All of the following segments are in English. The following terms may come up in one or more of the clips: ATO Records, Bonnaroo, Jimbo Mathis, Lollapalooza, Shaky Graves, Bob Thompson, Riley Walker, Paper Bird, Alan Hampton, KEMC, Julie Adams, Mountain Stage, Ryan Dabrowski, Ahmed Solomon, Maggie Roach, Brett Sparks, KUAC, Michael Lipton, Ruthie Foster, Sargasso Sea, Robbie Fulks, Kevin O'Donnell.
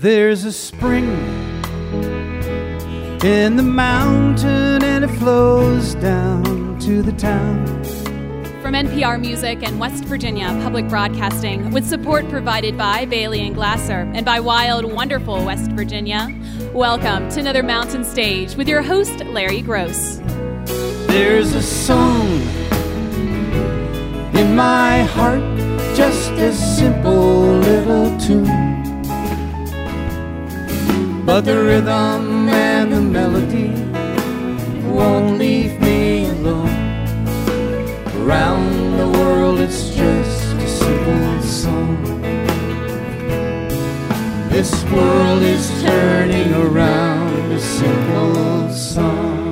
There's a spring in the mountain and it flows down to the town. From NPR Music and West Virginia Public Broadcasting, with support provided by Bailey & Glasser and by wild, wonderful West Virginia, welcome to another Mountain Stage with your host, Larry Gross. There's a song in my heart, just a simple little tune, but the rhythm and the melody won't leave me alone. Around the world it's just a simple song. This world is turning around, a simple song.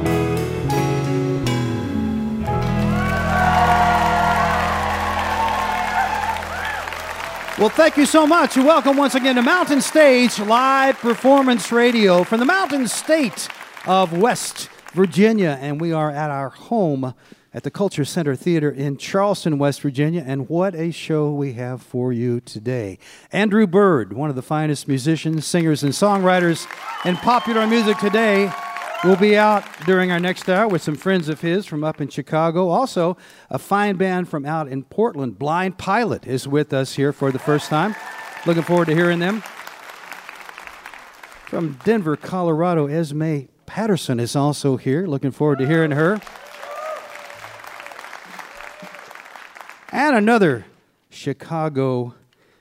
Well, thank you so much, and welcome once again to Mountain Stage Live Performance Radio from the Mountain State of West Virginia, and we are at our home at the Culture Center Theater in Charleston, West Virginia, and what a show we have for you today. Andrew Bird, one of the finest musicians, singers, and songwriters in popular music today, will be out during our next hour with some friends of his from up in Chicago. Also, a fine band from out in Portland, Blind Pilot, is with us here for the first time. Looking forward to hearing them. From Denver, Colorado, Esme Patterson is also here. Looking forward to hearing her. And another Chicago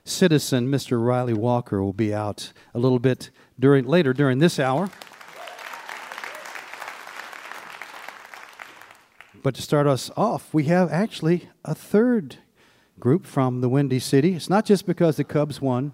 citizen, Mr. Riley Walker, will be out a little bit later during this hour. But to start us off, we have actually a third group from the Windy City. It's not just because the Cubs won,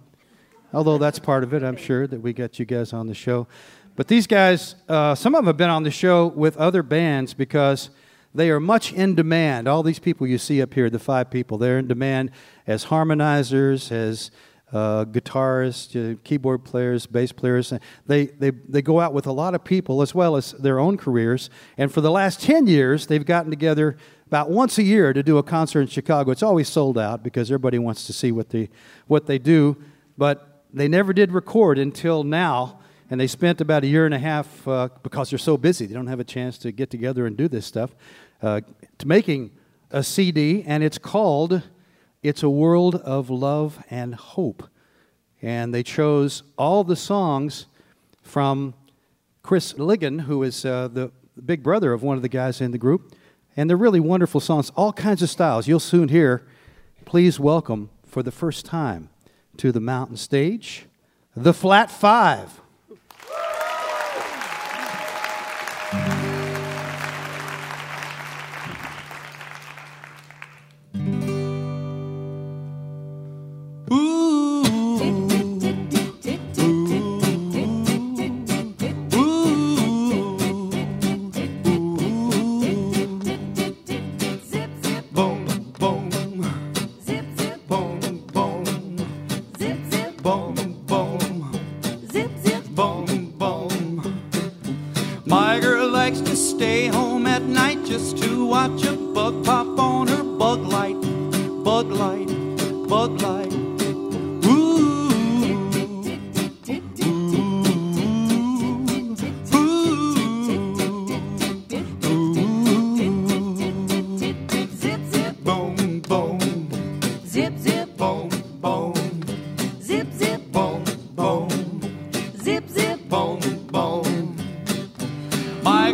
although that's part of it, I'm sure, that we got you guys on the show. But these guys, some of them have been on the show with other bands because they are much in demand. All these people you see up here, the five people, they're in demand as harmonizers, as guitarists, keyboard players, bass players. They go out with a lot of people as well as their own careers. And for the last 10 years, they've gotten together about once a year to do a concert in Chicago. It's always sold out because everybody wants to see what they do. But they never did record until now. And they spent about a year and a half, because they're so busy, they don't have a chance to get together and do this stuff, to making a CD, and it's called It's a World of Love and Hope. And they chose all the songs from Chris Ligon, who is the big brother of one of the guys in the group. And they're really wonderful songs, all kinds of styles. You'll soon hear. Please welcome, for the first time, to the Mountain Stage, the Flat Five.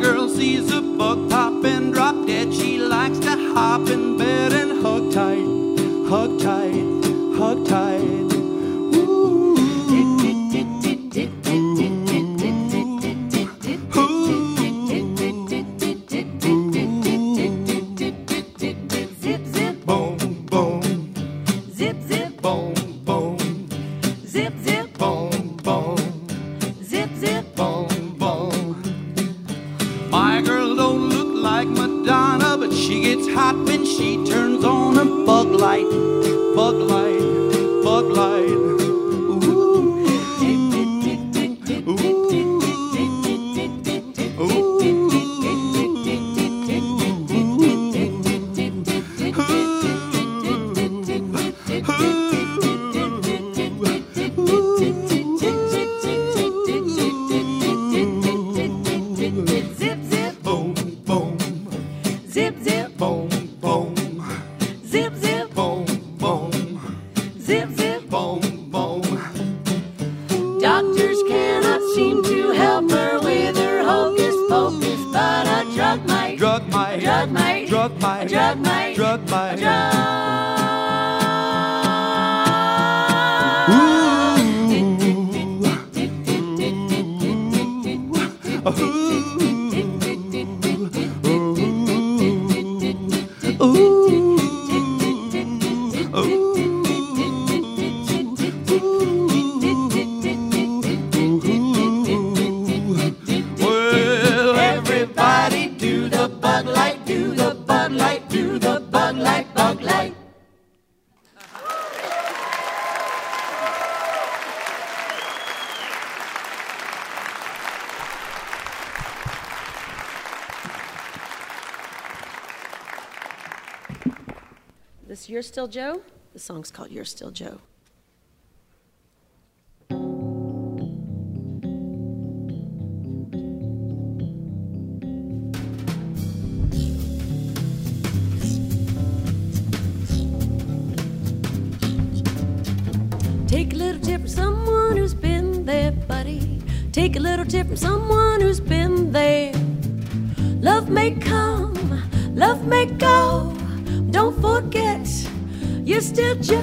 Girl sees a bug pop and drop dead. She likes drug mite. You're Still Joe? The song's called You're Still Joe. Take a little tip from someone who's been there, buddy. Take a little tip from someone who's been there. Love may come, love may go. Don't forget, you're still Joe.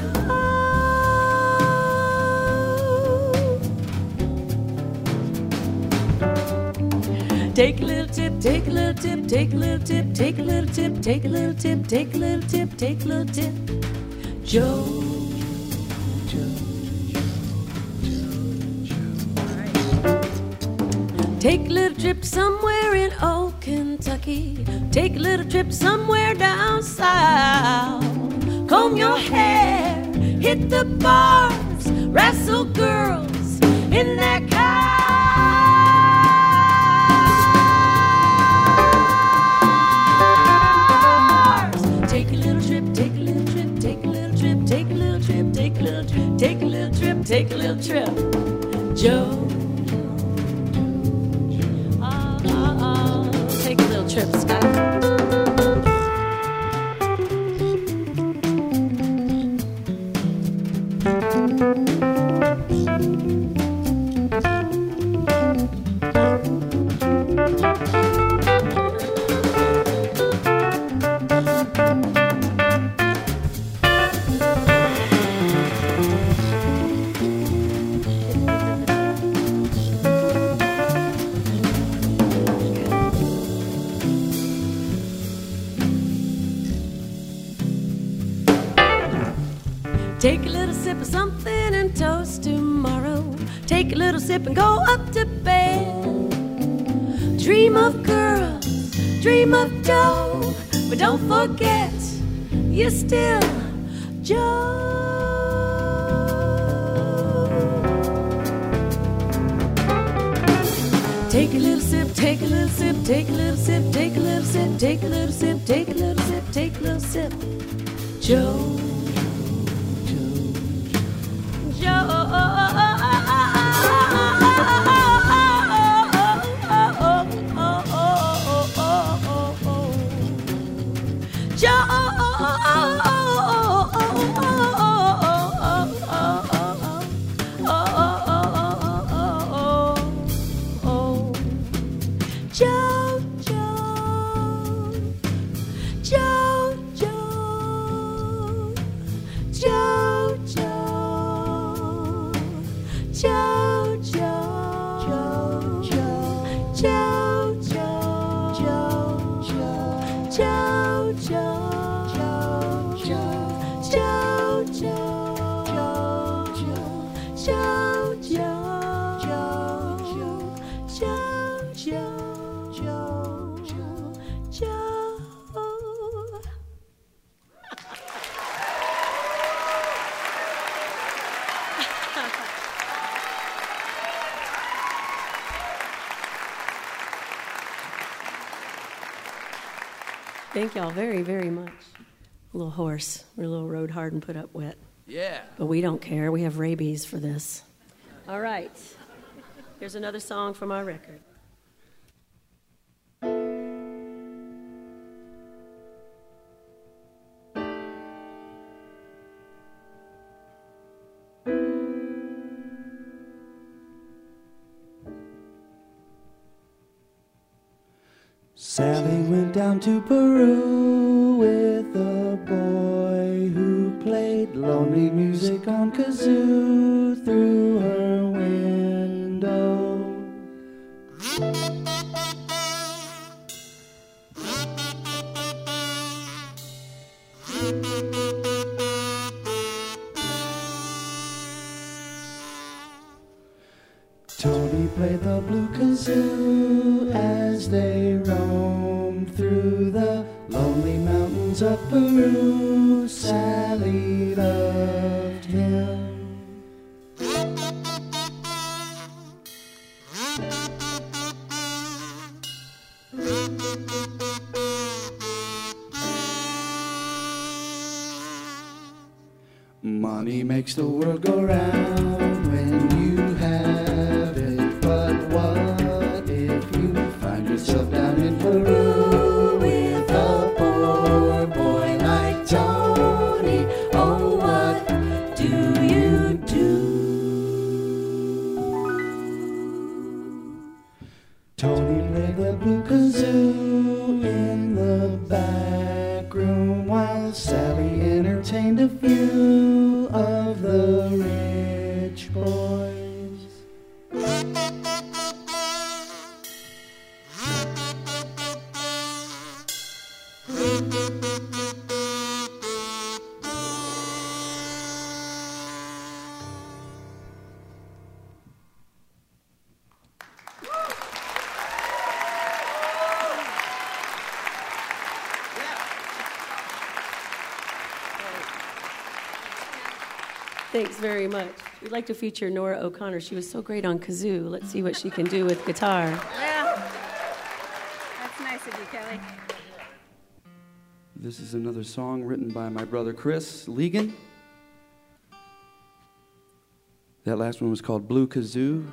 Take a little tip, take a little tip, take a little tip, take a little tip, take a little tip, take a little tip, take a little tip, Joe. Take a little trip somewhere in old Kentucky. Take a little trip somewhere down south. Comb your hair, hit the bars, wrestle girls in their cars. Take a little trip, take a little trip, take a little trip, take a little trip, take a little trip, take a little trip, take a little trip, Joe. Take a little trip, Scott. And go up to bed. Dream of girls, dream of dough, but don't forget you're still Joe. Take a little sip, take a little sip, take a little sip, take a little sip, take a little sip, take a little sip, take a little sip, Joe. Thank y'all very, very much. A little hoarse. We're a little rode hard and put up wet. Yeah. But we don't care. We have rabies for this. All right. Here's another song from our record. Sally went down to Peru with a boy who played lonely music on kazoo through her window. Tony played the blue kazoo as they roamed through the lonely mountains of Peru. Sally loved him. Money makes the world go round when you have it, but what if you find yourself down in Peru? Entertained a few of the rich boys. Thanks very much. We'd like to feature Nora O'Connor. She was so great on kazoo. Let's see what she can do with guitar. Yeah. That's nice of you, Kelly. This is another song written by my brother Chris Ligon. That last one was called Blue Kazoo,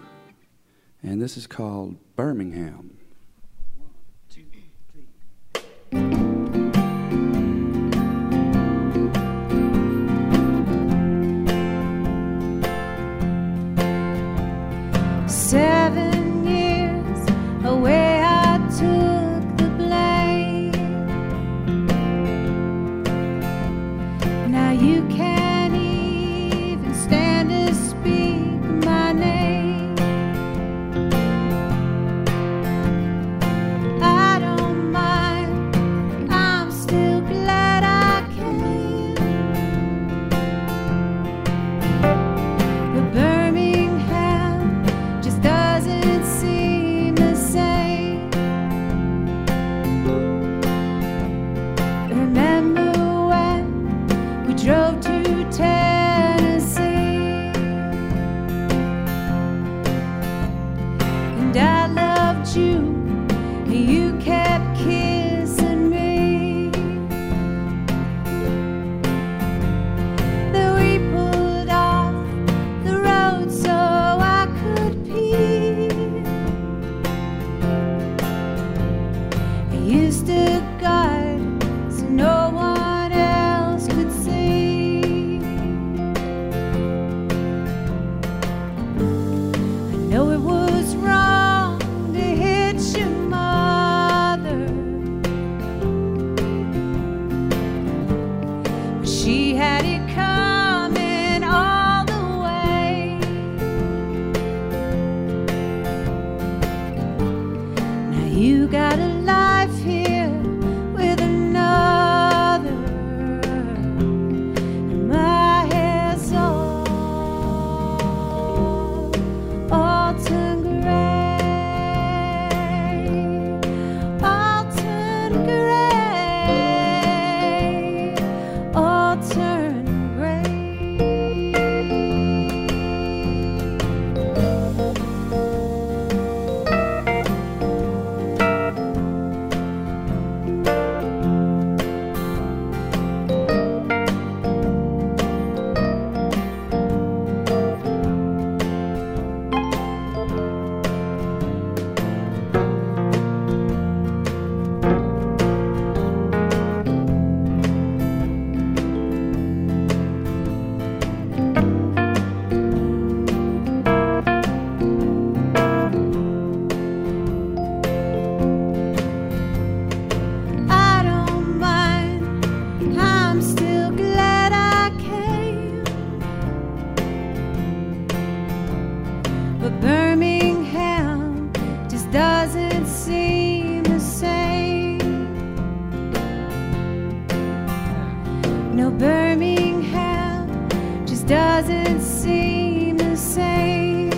and this is called Birmingham. Doesn't but Birmingham just doesn't seem the same. No, Birmingham just doesn't seem the same.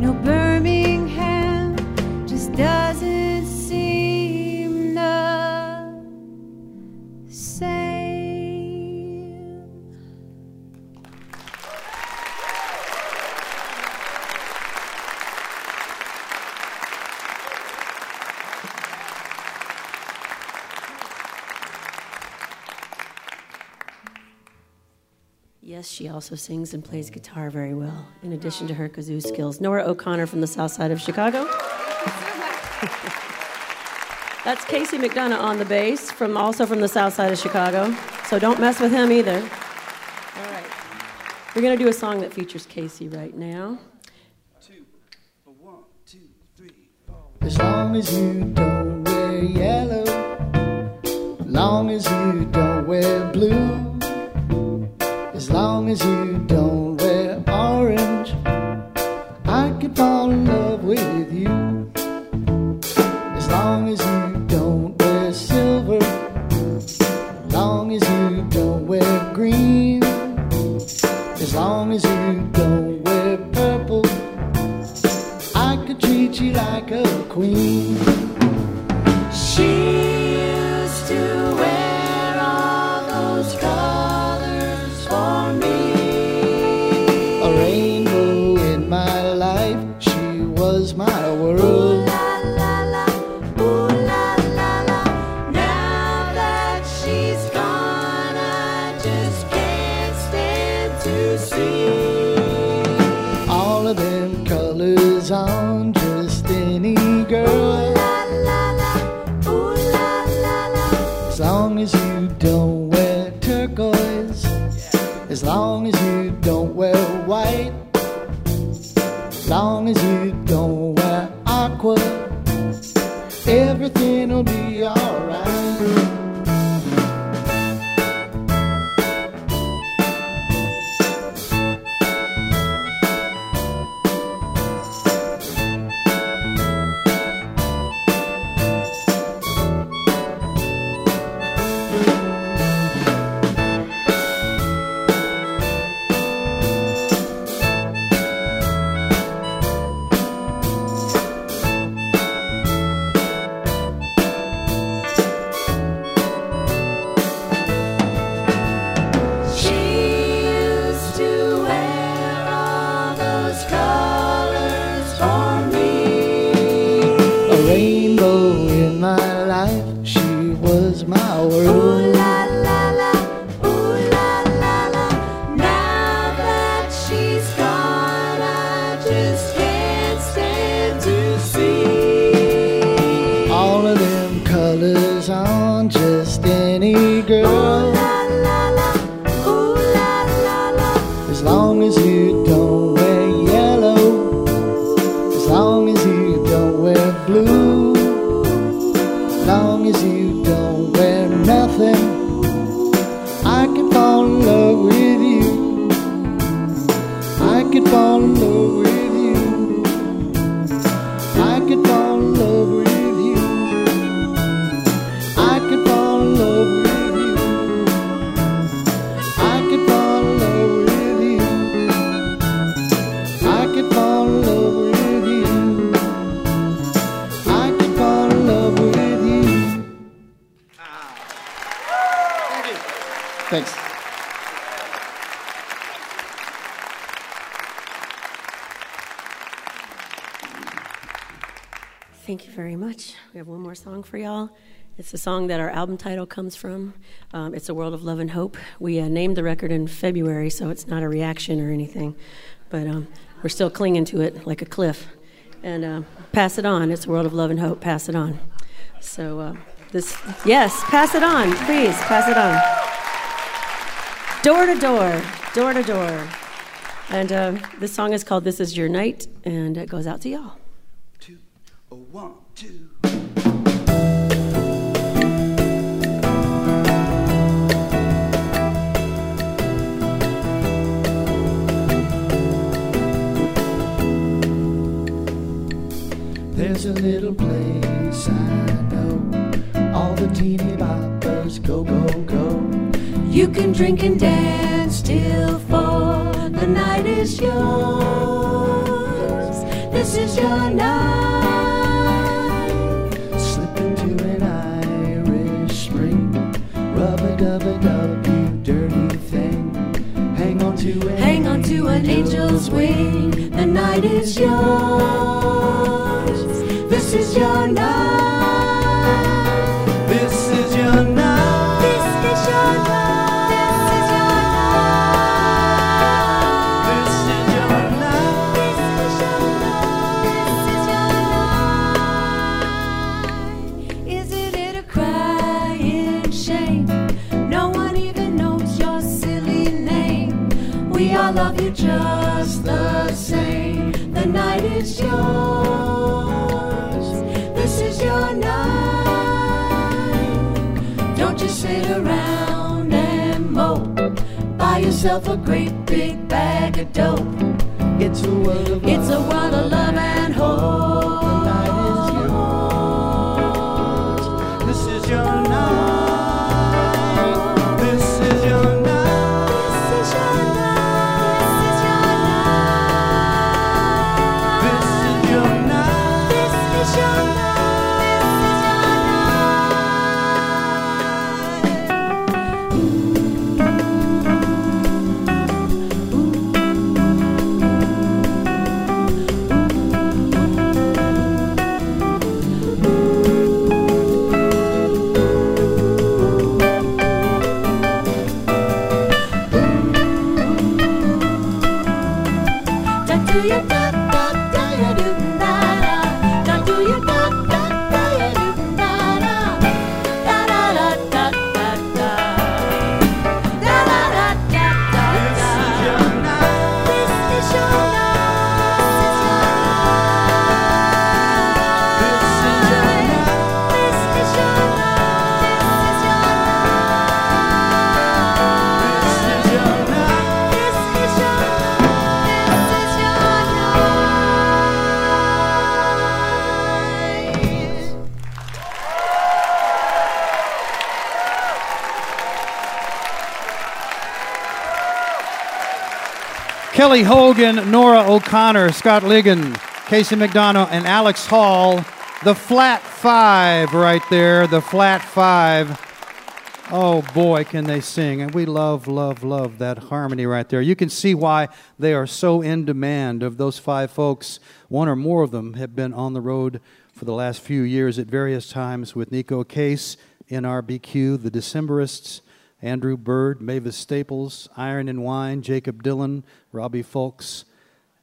No, Birmingham just doesn't seem the same. Yes, she also sings and plays guitar very well, in addition to her kazoo skills. Nora O'Connor from the South Side of Chicago. That's Casey McDonough on the bass, also from the South Side of Chicago. So don't mess with him either. All right. We're going to do a song that features Casey right now. Two, one, two, three, four. As long as you don't wear yellow, long as you don't wear blue, as long as you don't wear orange, I could fall in love with you. As long as you don't wear silver, as long as you don't wear green, as long as you don't wear purple, I could treat you like a queen. She used to wear all those colors for me, a rainbow in my life, she was my world. Ooh la la la, ooh la la la. Now that she's gone, I just can't stand to see all of them colors on just any girl. Ooh la la la, ooh la la la. As long as you don't wear turquoise, as long as you don't wear white, as long as you don't wear aqua, everything will be alright. For y'all. It's a song that our album title comes from. It's A World of Love and Hope. We named the record in February, so it's not a reaction or anything, but we're still clinging to it like a cliff. And pass it on. It's A World of Love and Hope. Pass it on. So pass it on. Please, pass it on. Door to door, door to door. And this song is called This Is Your Night, and it goes out to y'all. Two, oh, one, two. There's a little place I know, all the teeny boppers go, go, go. You can drink and dance till 4, the night is yours, this is your night. Slip into an Irish spring, rub-a-dub-a-dub, you dirty thing. Hang on to an angel's wing, the night is yours, this is your night, this is your night, this is your night. Love you just the same. The night is yours. This is your night. Don't just sit around and mope. Buy yourself a great big bag of dope. It's a world of love. It's a world of love and hope. The night is yours. This is your night. Kelly Hogan, Nora O'Connor, Scott Ligon, Casey McDonough, and Alex Hall. The Flat Five right there, the Flat Five. Oh, boy, can they sing. And we love, love, love that harmony right there. You can see why they are so in demand. Of those five folks, one or more of them have been on the road for the last few years at various times with Nico Case, NRBQ, the Decemberists, Andrew Bird, Mavis Staples, Iron and Wine, Jacob Dylan, Robbie Fulks,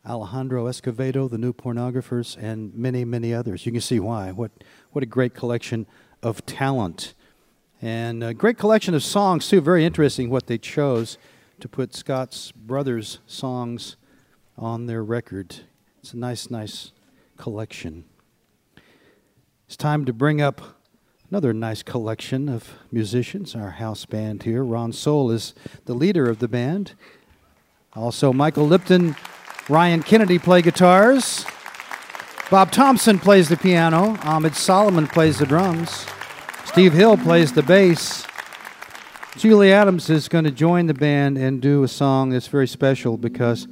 Alejandro Escovedo, The New Pornographers, and many, many others. You can see why. What a great collection of talent. And a great collection of songs, too. Very interesting what they chose to put Scott's brothers' songs on their record. It's a nice, nice collection. It's time to bring up another nice collection of musicians, our house band here. Ron Soule is the leader of the band. Also, Michael Lipton, Ryan Kennedy play guitars. Bob Thompson plays the piano. Ahmed Solomon plays the drums. Steve Hill plays the bass. Julie Adams is going to join the band and do a song that's very special because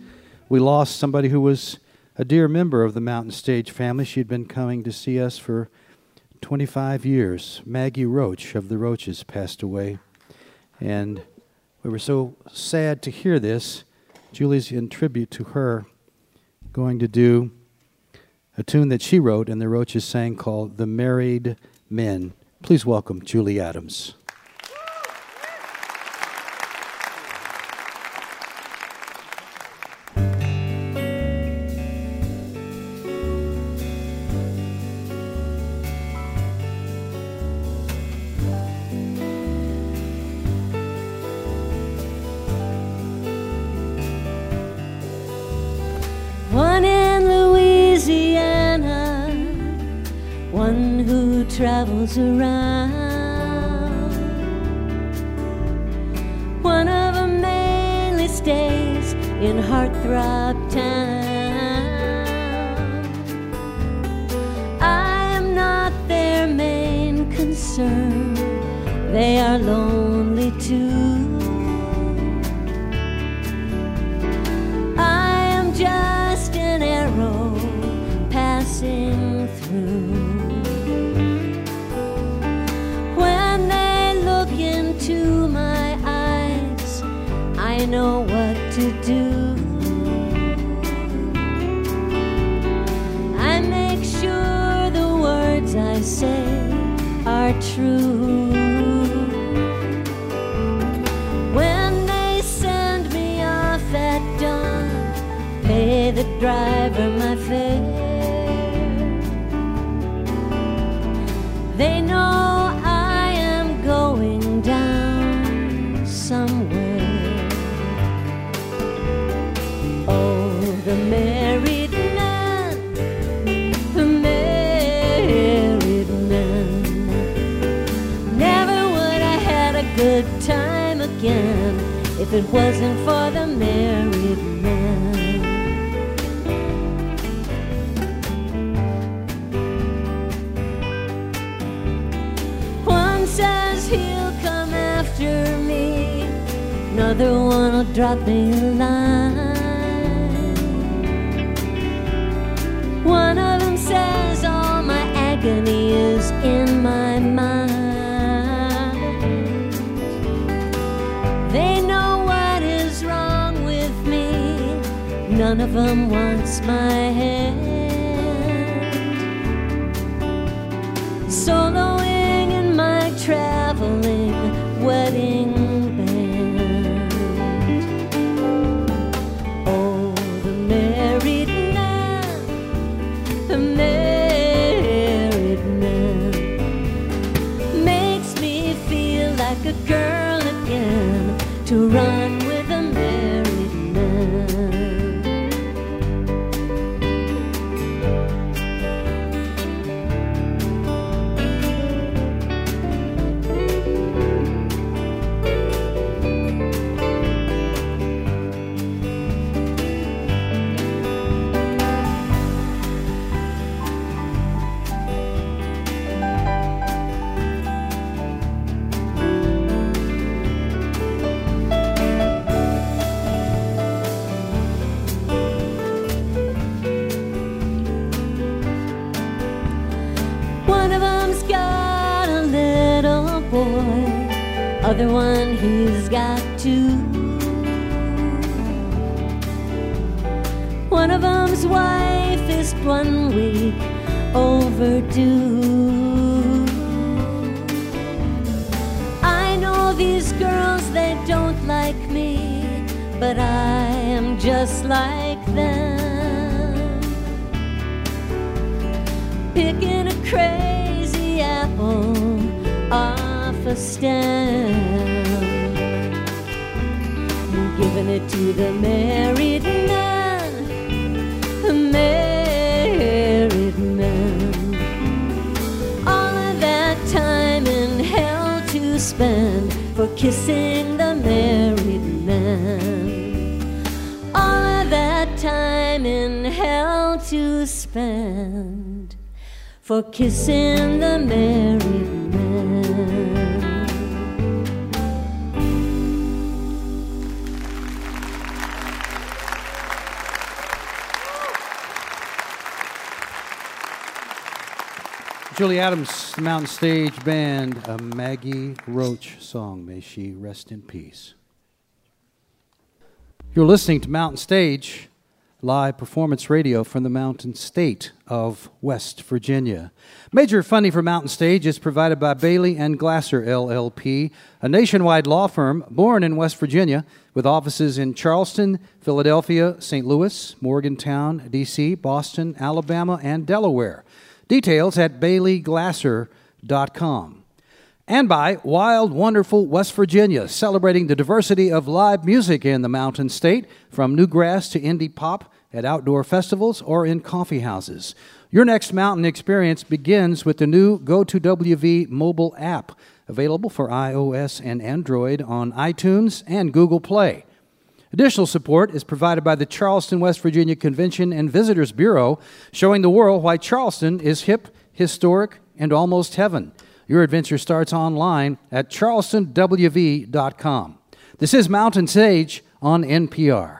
we lost somebody who was a dear member of the Mountain Stage family. She'd been coming to see us for 25 years. Maggie Roach of the Roaches passed away, and we were so sad to hear this. Julie's, in tribute to her, going to do a tune that she wrote and the Roaches sang called The Married Men. Please welcome Julie Adams. Travels around. One of them mainly stays in heartthrob town. answer, they are lonely too. I am just an arrow passing through. When they look into my eyes, I know what to do. I say are true. When they send me off at dawn, pay the driver my fare. They know I am going down somewhere. Oh, the merry good time again, if it wasn't for the married man. One says he'll come after me, another one will drop me a line. One of them says all my agony is in my mind. None of them wants my hand. Soloing in my traveling wedding band. Oh, the married man makes me feel like a girl again to run. Other one, he's got two. One of them's wife is 1 week overdue. I know these girls, they don't like me, but I am just like them. Picking a crazy apple off a stand, giving it to the married man, all of that time in hell to spend for kissing the married man, all of that time in hell to spend for kissing the married man. Julie Adams, the Mountain Stage Band, a Maggie Roach song. May she rest in peace. You're listening to Mountain Stage, live performance radio from the Mountain State of West Virginia. Major funding for Mountain Stage is provided by Bailey and Glasser, LLP, a nationwide law firm born in West Virginia with offices in Charleston, Philadelphia, St. Louis, Morgantown, D.C., Boston, Alabama, and Delaware. Details at baileyglasser.com. And by Wild, Wonderful West Virginia, celebrating the diversity of live music in the Mountain State, from newgrass to indie pop, at outdoor festivals or in coffee houses. Your next mountain experience begins with the new GoToWV mobile app, available for iOS and Android on iTunes and Google Play. Additional support is provided by the Charleston, West Virginia Convention and Visitors Bureau, showing the world why Charleston is hip, historic, and almost heaven. Your adventure starts online at charlestonwv.com. This is Mountain Stage on NPR.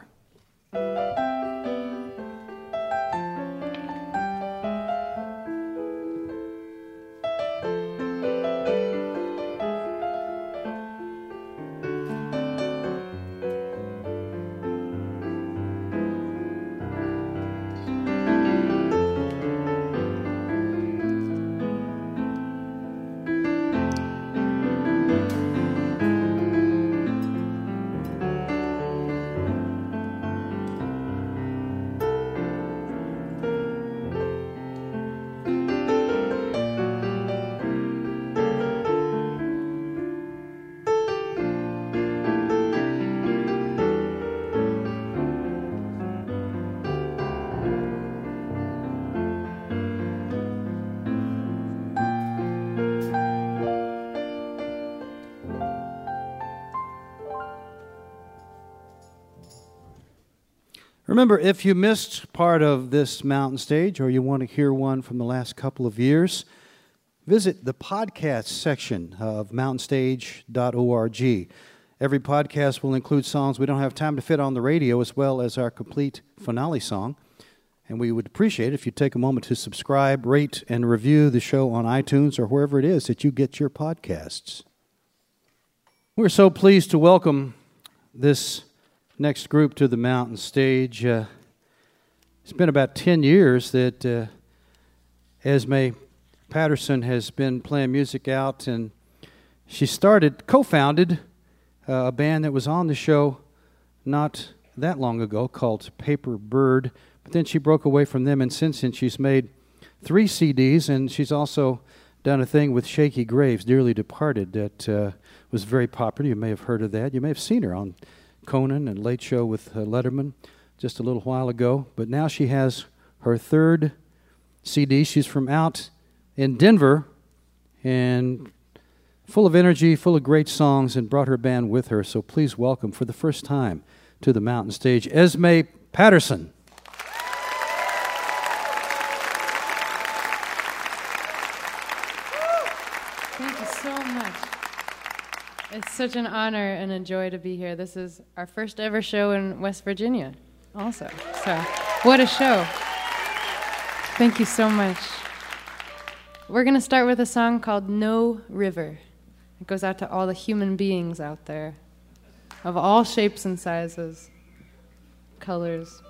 Remember, if you missed part of this Mountain Stage or you want to hear one from the last couple of years, visit the podcast section of mountainstage.org. Every podcast will include songs we don't have time to fit on the radio, as well as our complete finale song. And we would appreciate it if you take a moment to subscribe, rate, and review the show on iTunes or wherever it is that you get your podcasts. We're so pleased to welcome this next group to the Mountain Stage. It's been about 10 years that Esme Patterson has been playing music out, and she co-founded a band that was on the show not that long ago called Paper Bird, but then she broke away from them, and since then she's made 3 CDs, and she's also done a thing with Shaky Graves, Dearly Departed, that was very popular. You may have heard of that. You may have seen her on Conan and Late Show with Letterman just a little while ago, but now she has her 3rd CD. She's from out in Denver and full of energy, full of great songs, and brought her band with her. So please welcome, for the first time to the Mountain Stage, Esme Patterson. Thank you so much. It's such an honor and a joy to be here. This is our first ever show in West Virginia also. So what a show. Thank you so much. We're going to start with a song called No River. It goes out to all the human beings out there of all shapes and sizes, colors.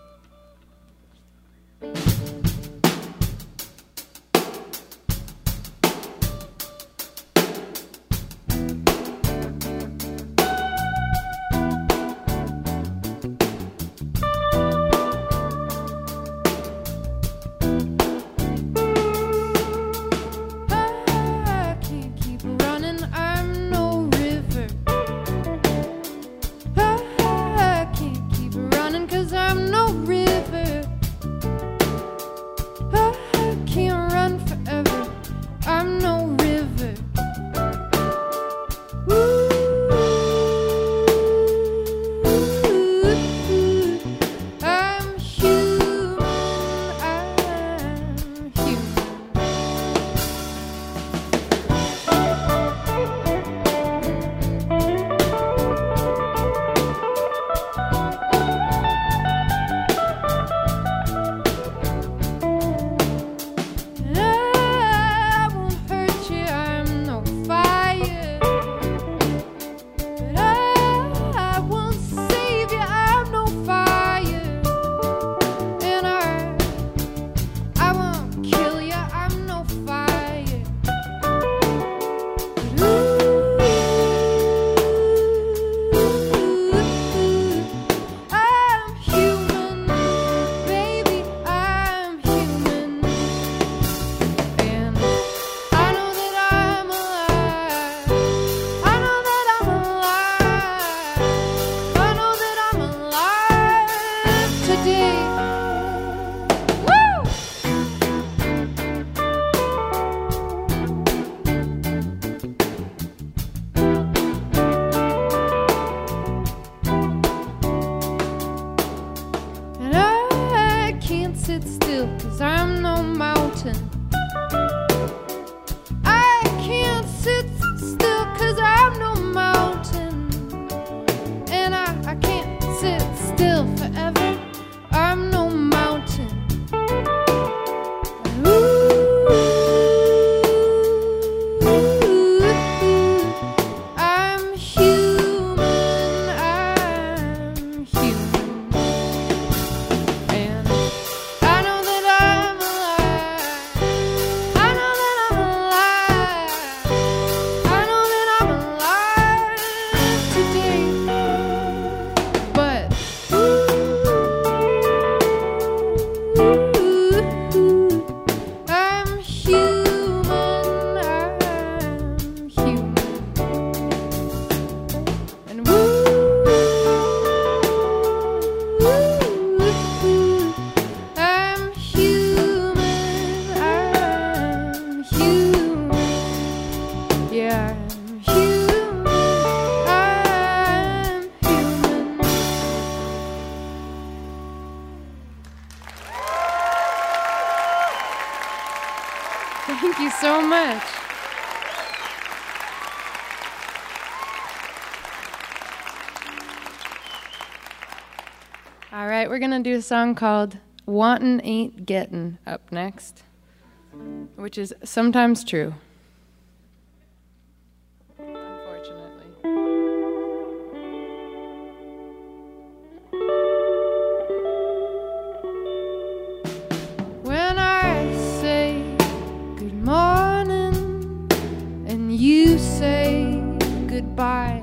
Thank you so much. All right, we're going to do a song called Wantin' Ain't Gettin' up next, which is sometimes true. Bye.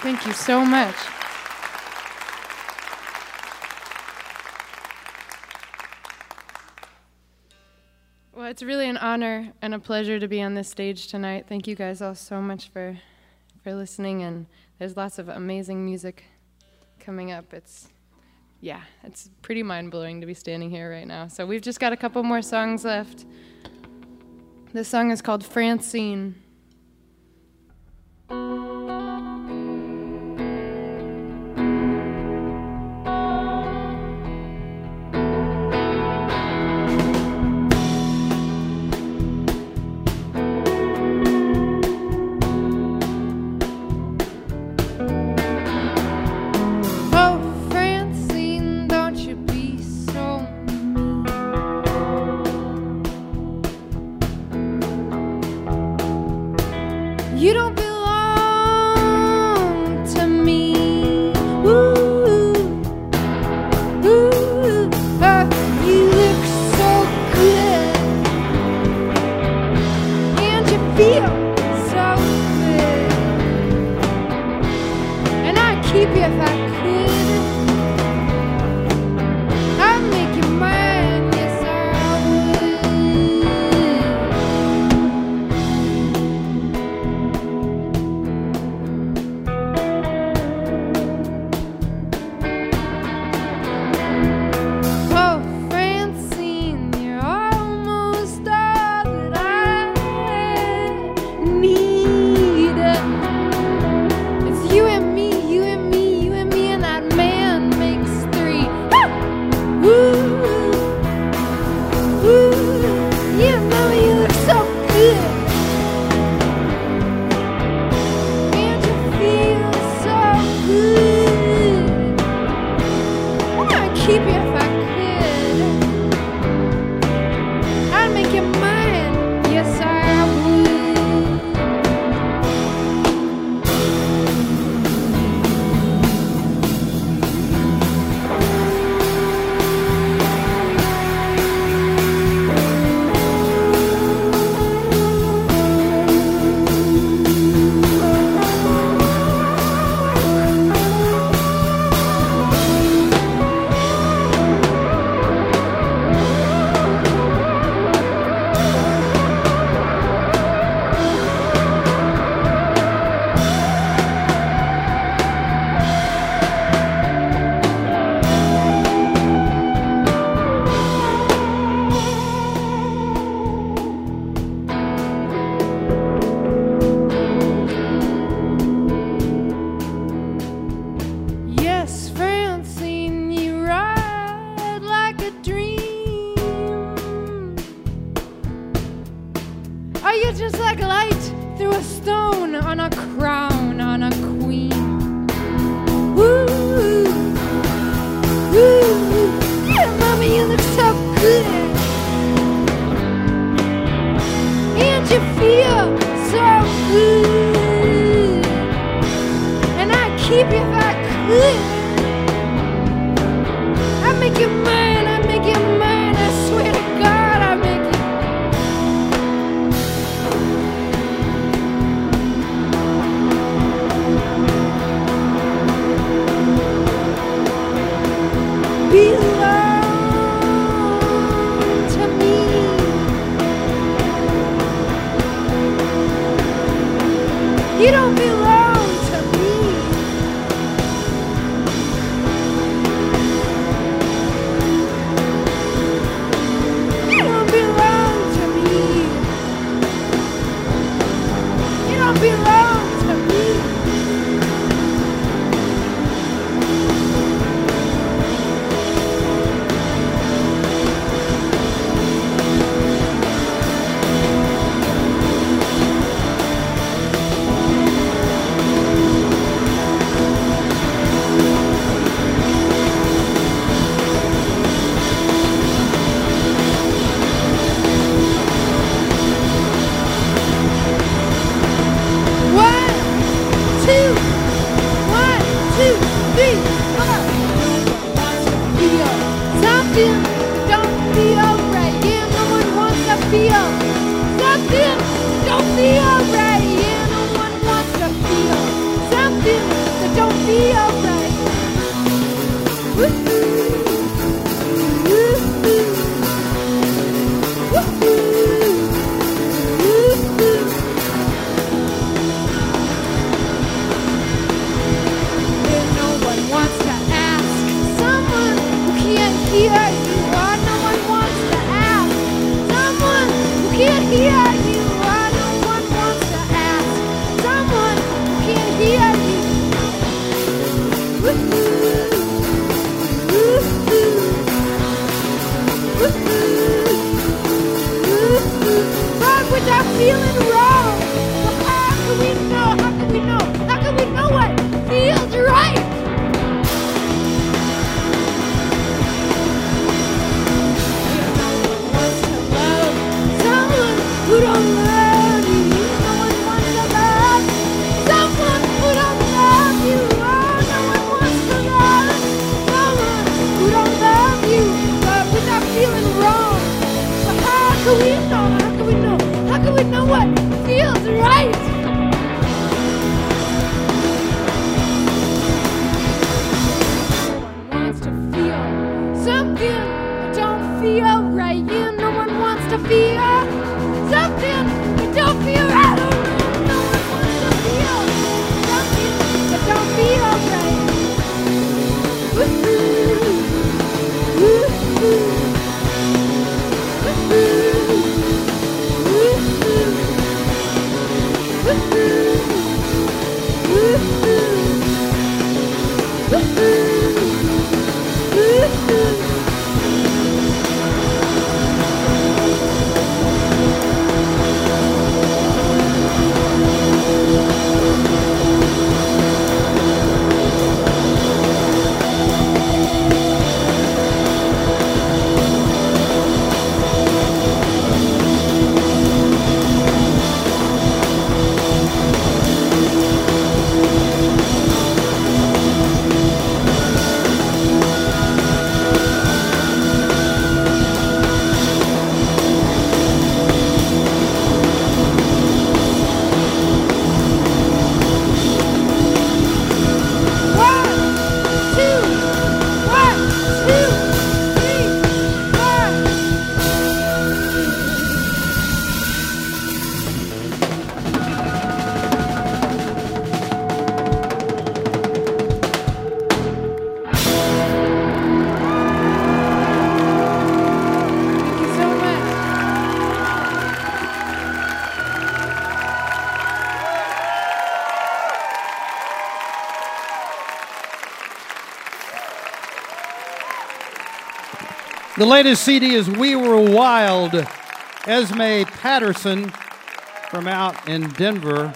Thank you so much. Well, it's really an honor and a pleasure to be on this stage tonight. Thank you guys all so much for listening, and there's lots of amazing music coming up. It's pretty mind-blowing to be standing here right now. So we've just got a couple more songs left. This song is called Francine. feel, don't feel right. Yeah, no one wants to feel something, don't feel right. Yeah, no one wants to feel something that don't feel right. Woo-hoo. Woo-hoo. Woo-hoo. Here you are, no one wants to ask. Someone who can't hear you are, no one wants to ask. Someone who can't hear you. Woo-hoo, woo-hoo, woo-hoo, woo-hoo. But without feeling wrong, so how can we know? How can we know? How can we know what feels right? Who don't love you? No one wants to love you. Someone who don't love you. Oh, no one wants to love you. Someone who don't love you. But without feeling wrong. So how can we know? How can we know? How can we know what feels right? No one wants to feel something that don't feel right. Yeah, no one wants to feel. Something that don't feel right. No one wants to feel something that don't feel right. Woo-hoo. Woo-hoo. Woo-hoo. Woo-hoo. Woo-hoo. Woo-hoo. Woo-hoo. Woo-hoo. The latest CD is We Were Wild, Esme Patterson from out in Denver.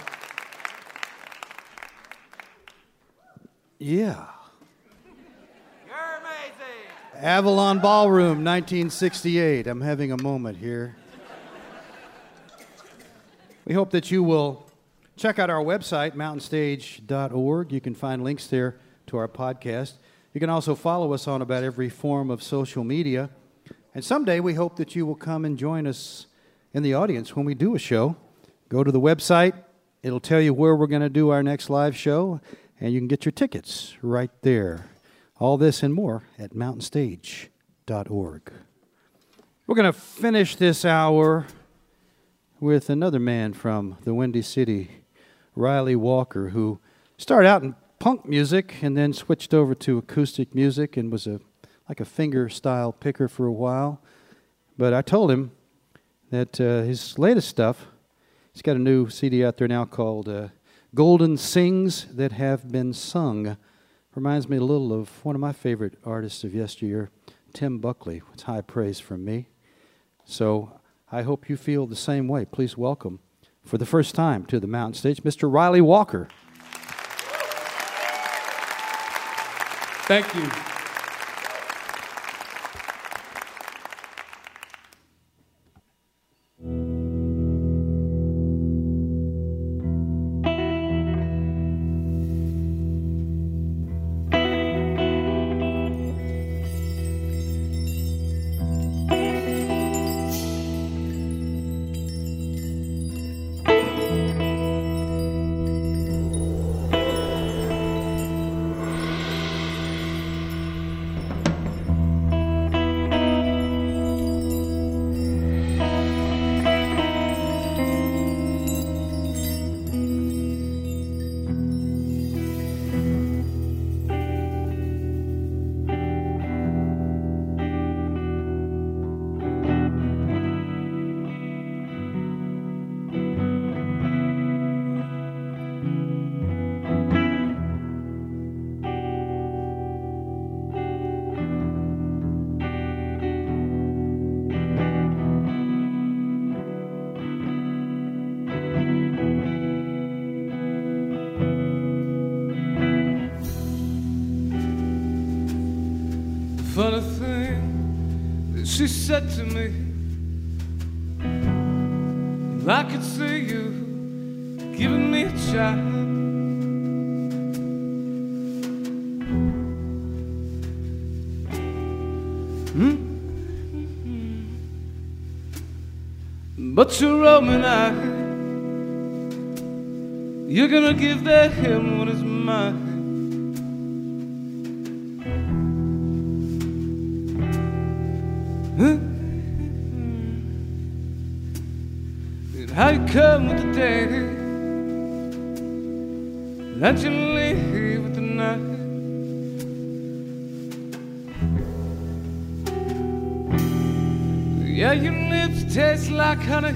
Yeah. You're amazing. Avalon Ballroom, 1968. I'm having a moment here. We hope that you will check out our website, mountainstage.org. You can find links there to our podcast. You can also follow us on about every form of social media. And someday we hope that you will come and join us in the audience when we do a show. Go to the website. It'll tell you where we're going to do our next live show. And you can get your tickets right there. All this and more at mountainstage.org. We're going to finish this hour with another man from the Windy City, Riley Walker, who started out in punk music and then switched over to acoustic music and was like a finger style picker for a while. But I told him that his latest stuff, he's got a new CD out there now called Golden Sings That Have Been Sung. Reminds me a little of one of my favorite artists of yesteryear, Tim Buckley. It's high praise from me. So I hope you feel the same way. Please welcome, for the first time to the Mountain Stage, Mr. Riley Walker. Thank you. funny thing that she said to me. And I could see you giving me a chance. But you're roaming out. You're gonna give that him what is mine. And how you come with the day that you leave with the night. Yeah, your lips taste like honey.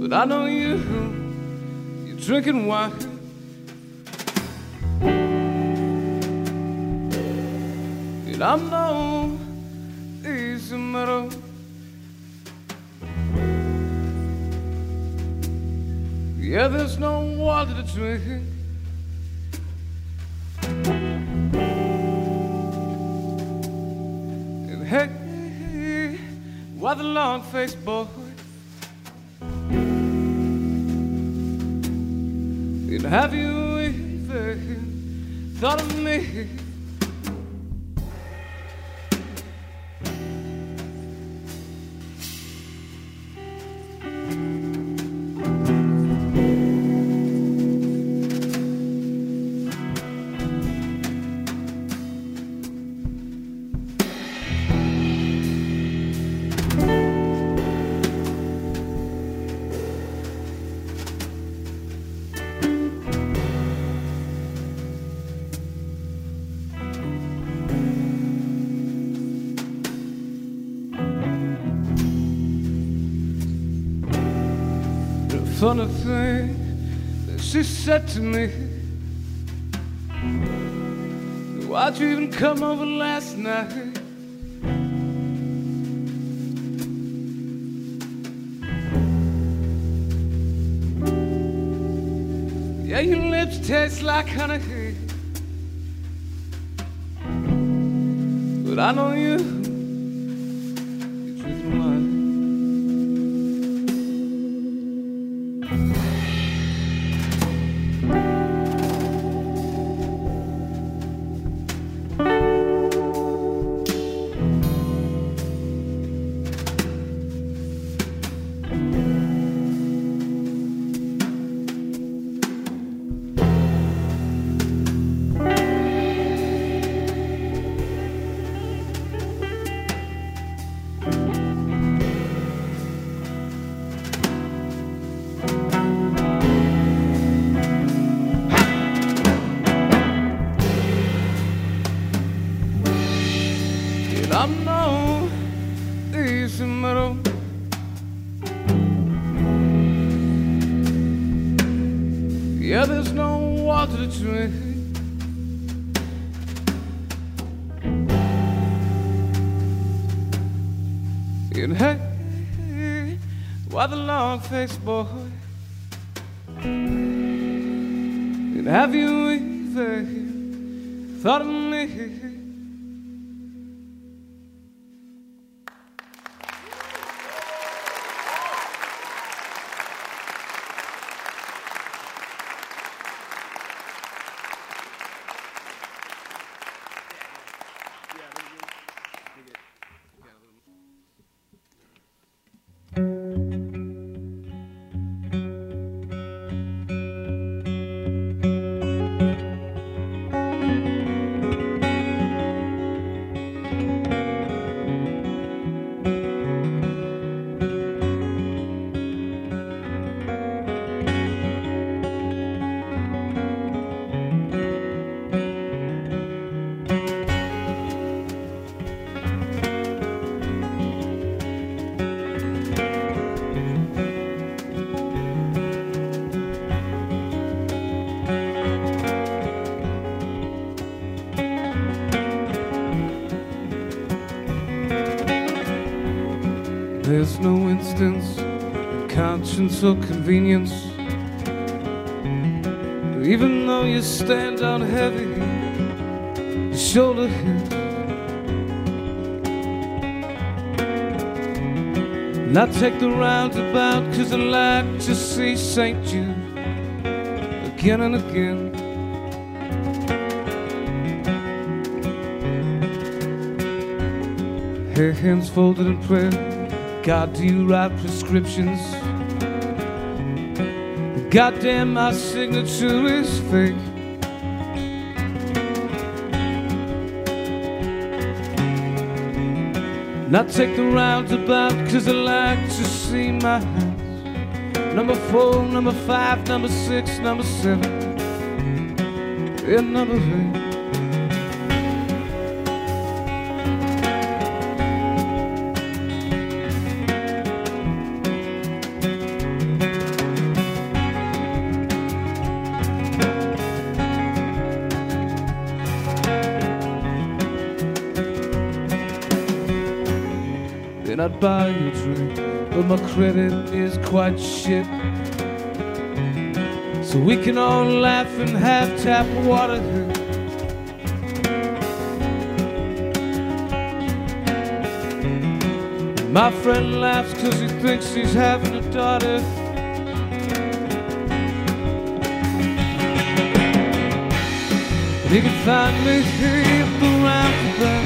But I know you, you're drinking wine. And I'm no easy metal. Yeah, there's no water to drink. And hey, why the long-faced boy? Have you even thought of me? Funny thing that she said to me. Why'd you even come over last night? Yeah, your lips taste like honey. But I know you. Face boy, and have you even thought of me? There's no instance in conscience or convenience. Even though you stand out heavy, your shoulder hit. And I take the roundabout, 'cause I like to see St. Jude again and again. Her hands folded in prayer. God, do you write prescriptions? Goddamn, my signature is fake. And I take the roundabout, 'cause I like to see my house. Number 4, number 5, number 6, number 7, and number 8. I'd buy you a drink, but my credit is quite shit. So we can all laugh and have tap water. My friend laughs 'cause he thinks he's having a daughter. And he can find me here around the back.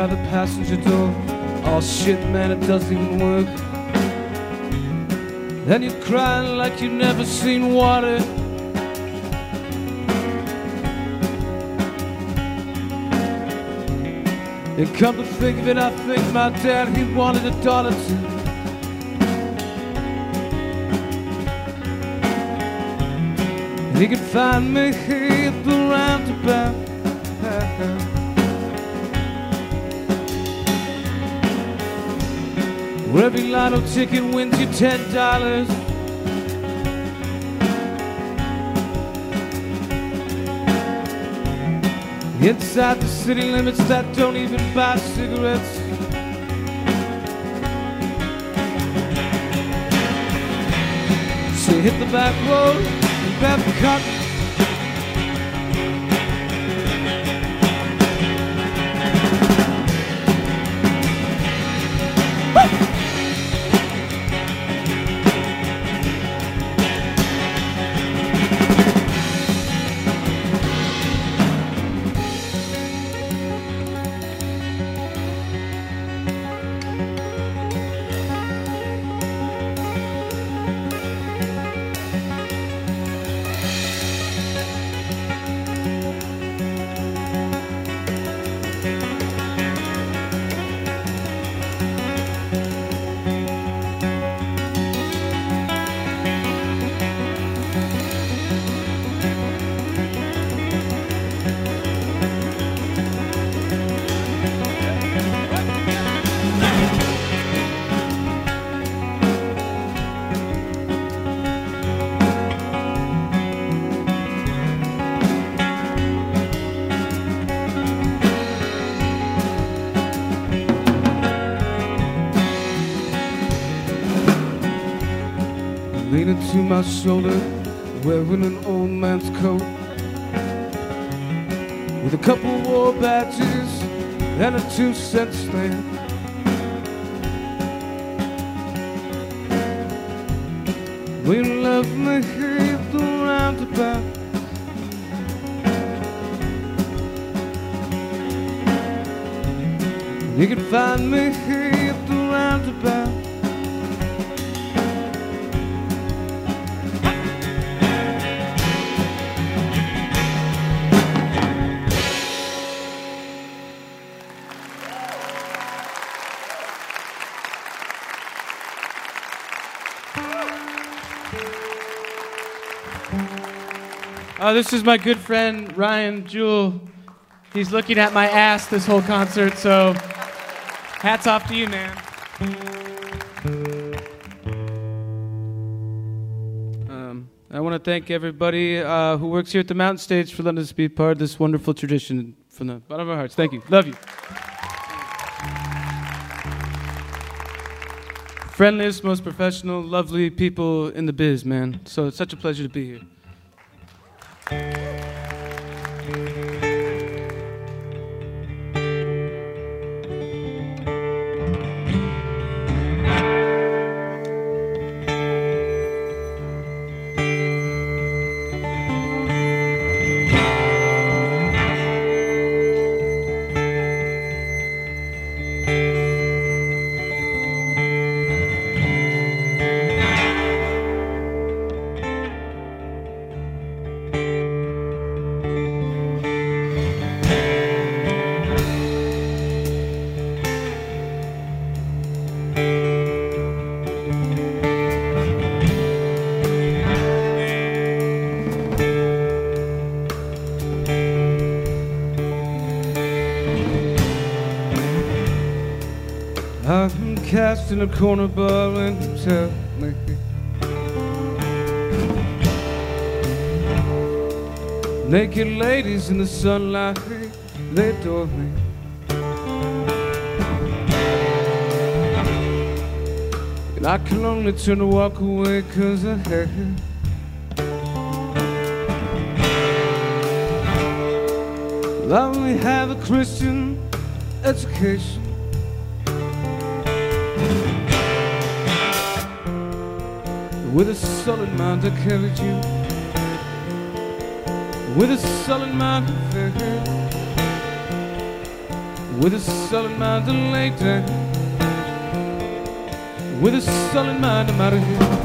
Try the passenger door. Oh shit, man, it doesn't even work. And you're crying like you've never seen water. And come to think of it, I think my dad, he wanted a daughter too. And he could find me here at the roundabout. Where every lotto ticket wins you $10. Inside the city limits that don't even buy cigarettes. So you hit the back road and Babcock. To my shoulder, wearing an old man's coat, with a couple war badges and a 2-cent stamp. We love me here at the roundabout. You can find me here at the roundabout. This is my good friend Ryan Jewell. He's looking at my ass this whole concert, so hats off to you, man. I want to thank everybody who works here at the Mountain Stage for letting us be part of this wonderful tradition from the bottom of our hearts. Thank you. Love you. Friendliest, most professional, lovely people in the biz, man. So it's such a pleasure to be here. Cast in a corner bar and tell me naked ladies in the sunlight, they adore me. And I can only turn to walk away 'cause I had it. I only have a Christian education. With a solid mind I carried you, with a solid mind I fed, with a solid mind I laid down, with a solid mind I'm out of here.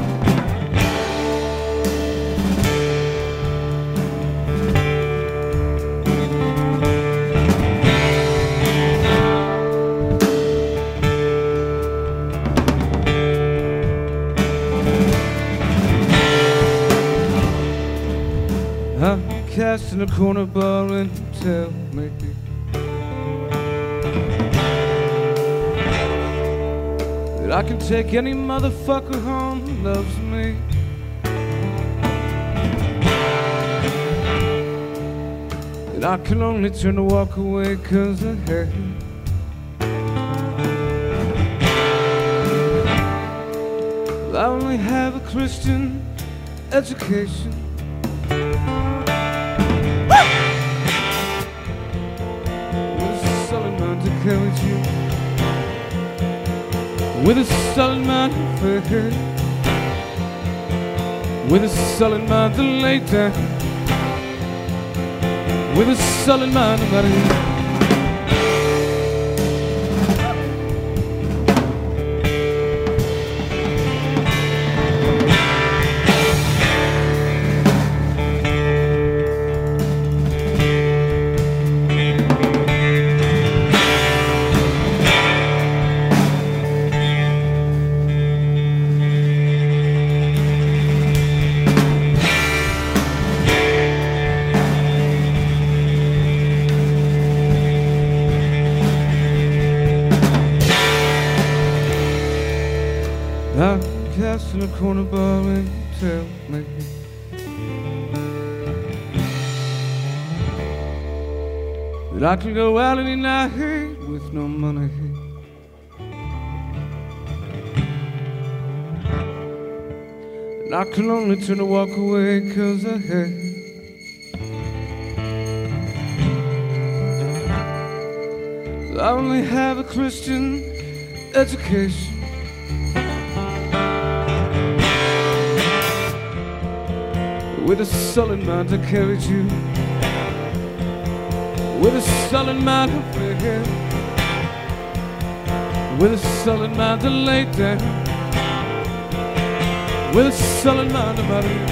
In a corner bar and tell me that I can take any motherfucker home who loves me. And I can only turn to walk away 'cause I had it. I only have a Christian education. With a sullen mind for her, with a sullen mind to lay down, with a sullen mind about it. Corner bar and tell me that I can go out any night with no money, and I can only turn to walk away 'cause I had. I only have a Christian education. With a sullen mind I carried you, with a sullen mind I fled, with a sullen mind I laid down, with a sullen mind about it.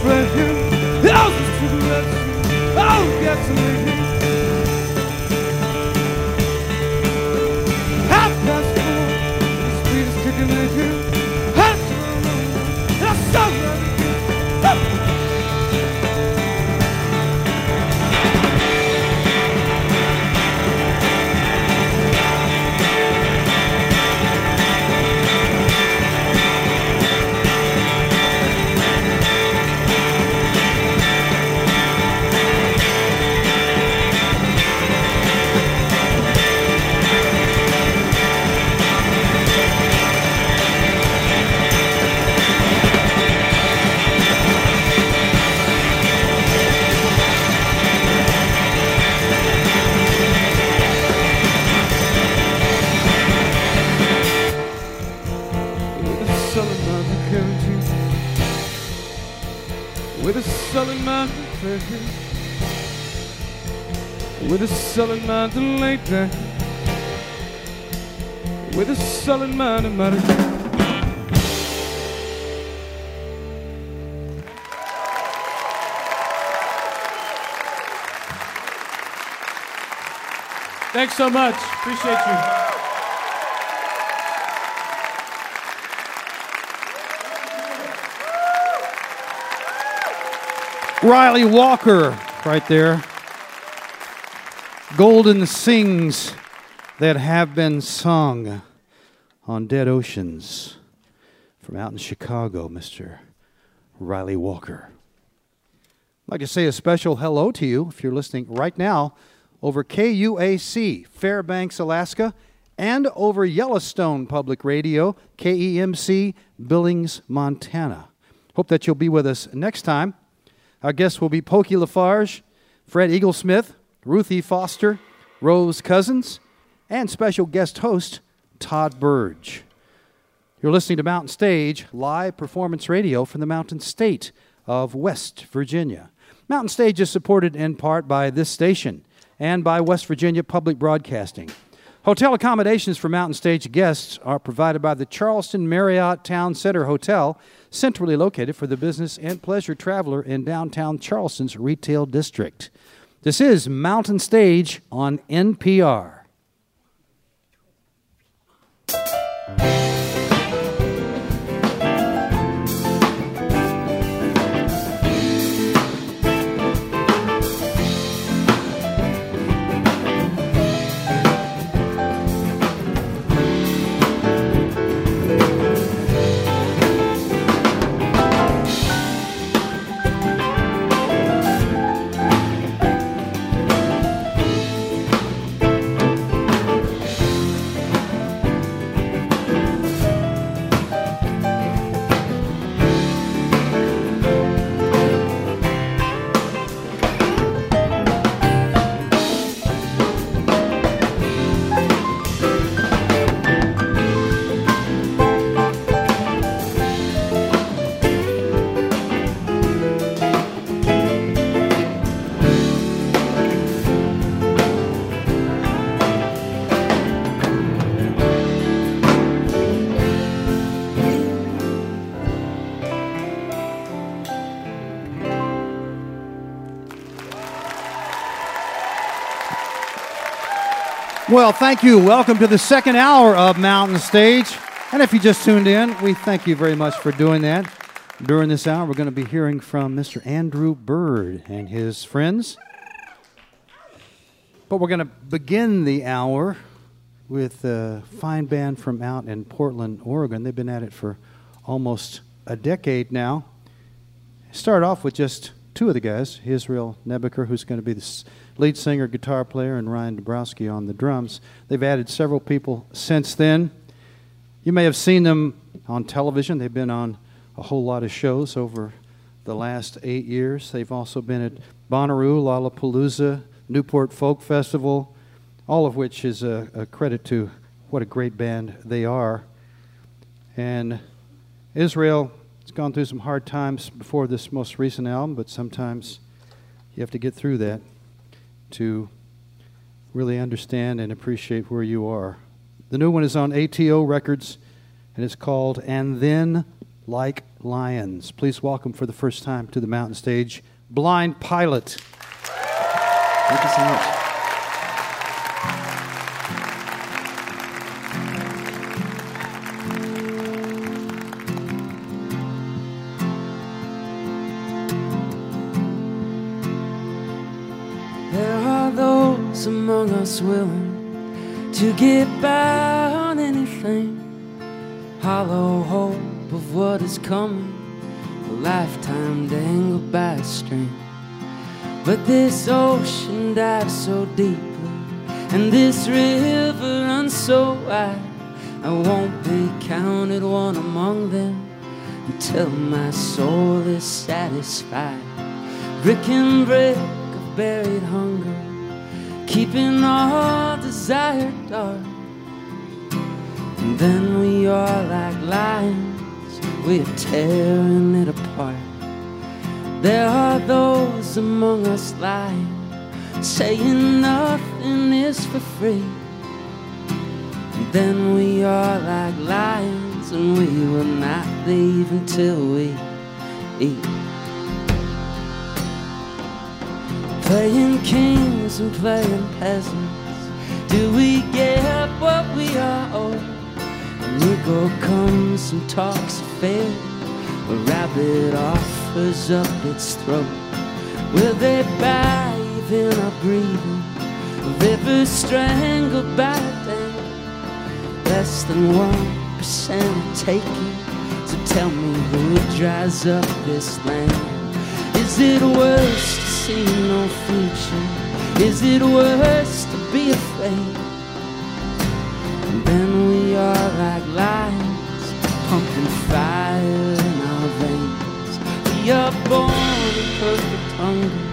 friend, I'll just to the rescue, I'll get to me. Half past 4, the street is kicking in here, half to the room, and I saw that again. With a sullen mind and laid down, with a sullen mind and muttered. Thanks so much. Appreciate you. Riley Walker, right there. Golden Sings That Have Been Sung on Dead Oceans from out in Chicago, Mr. Riley Walker. I'd like to say a special hello to you if you're listening right now over KUAC, Fairbanks, Alaska, and over Yellowstone Public Radio, KEMC, Billings, Montana. Hope that you'll be with us next time. Our guests will be Pokey Lafarge, Fred Eaglesmith, Ruthie Foster, Rose Cousins, and special guest host Todd Burge. You're listening to Mountain Stage, live performance radio from the Mountain State of West Virginia. Mountain Stage is supported in part by this station and by West Virginia Public Broadcasting. Hotel accommodations for Mountain Stage guests are provided by the Charleston Marriott Town Center Hotel, centrally located for the business and pleasure traveler in downtown Charleston's retail district. This is Mountain Stage on NPR. Well, thank you. Welcome to the second hour of Mountain Stage. And if you just tuned in, we thank you very much for doing that. During this hour, we're going to be hearing from Mr. Andrew Bird and his friends. But we're going to begin the hour with a fine band from out in Portland, Oregon. They've been at it for almost a decade now. Start off with just two of the guys, Israel Nebaker, who's going to be the lead singer, guitar player, and Ryan Dabrowski on the drums. They've added several people since then. You may have seen them on television. They've been on a whole lot of shows over the last 8 years. They've also been at Bonnaroo, Lollapalooza, Newport Folk Festival, all of which is a credit to what a great band they are. And Israel has gone through some hard times before this most recent album, but sometimes you have to get through that to really understand and appreciate where you are. The new one is on ATO Records, and it's called And Then Like Lions. Please welcome for the first time to the Mountain Stage, Blind Pilot. Thank you so much. Willing to get by on anything, hollow hope of what is coming, a lifetime dangled by a string. But this ocean dives so deeply, and this river runs so wide, I won't be counted one among them until my soul is satisfied. Brick and brick of buried hunger, keeping all desire dark. And then we are like lions, we're tearing it apart. There are those among us lying, saying nothing is for free. And then we are like lions, and we will not leave until we eat. Playing kings and playing peasants, do we get what we are owed? An eagle comes and talks of fair, a rabbit offers up its throat. Will they bathe in our breathing, a river strangled by a dam? Less than 1% are taken, so tell me who dries up this land? Is it worse to see no future? Is it worse to be afraid? And then we are like lions, pumping fire in our veins. We are born with perfect hunger,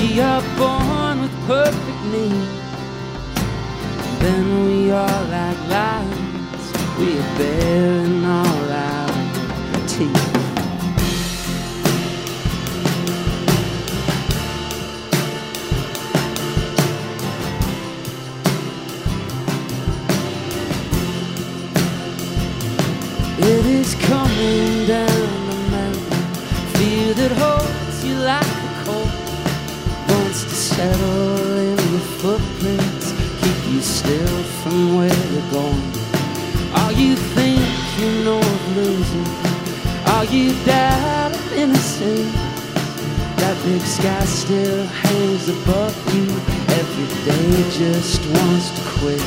we are born with perfect need. And then we are like lions, we are bearing all our teeth. Coming down the mountain, fear that holds you like a cold, wants to settle in your footprints, keep you still from where you're going. All you think you know of losing, all you doubt of innocence, that big sky still hangs above you, every day just wants to quit.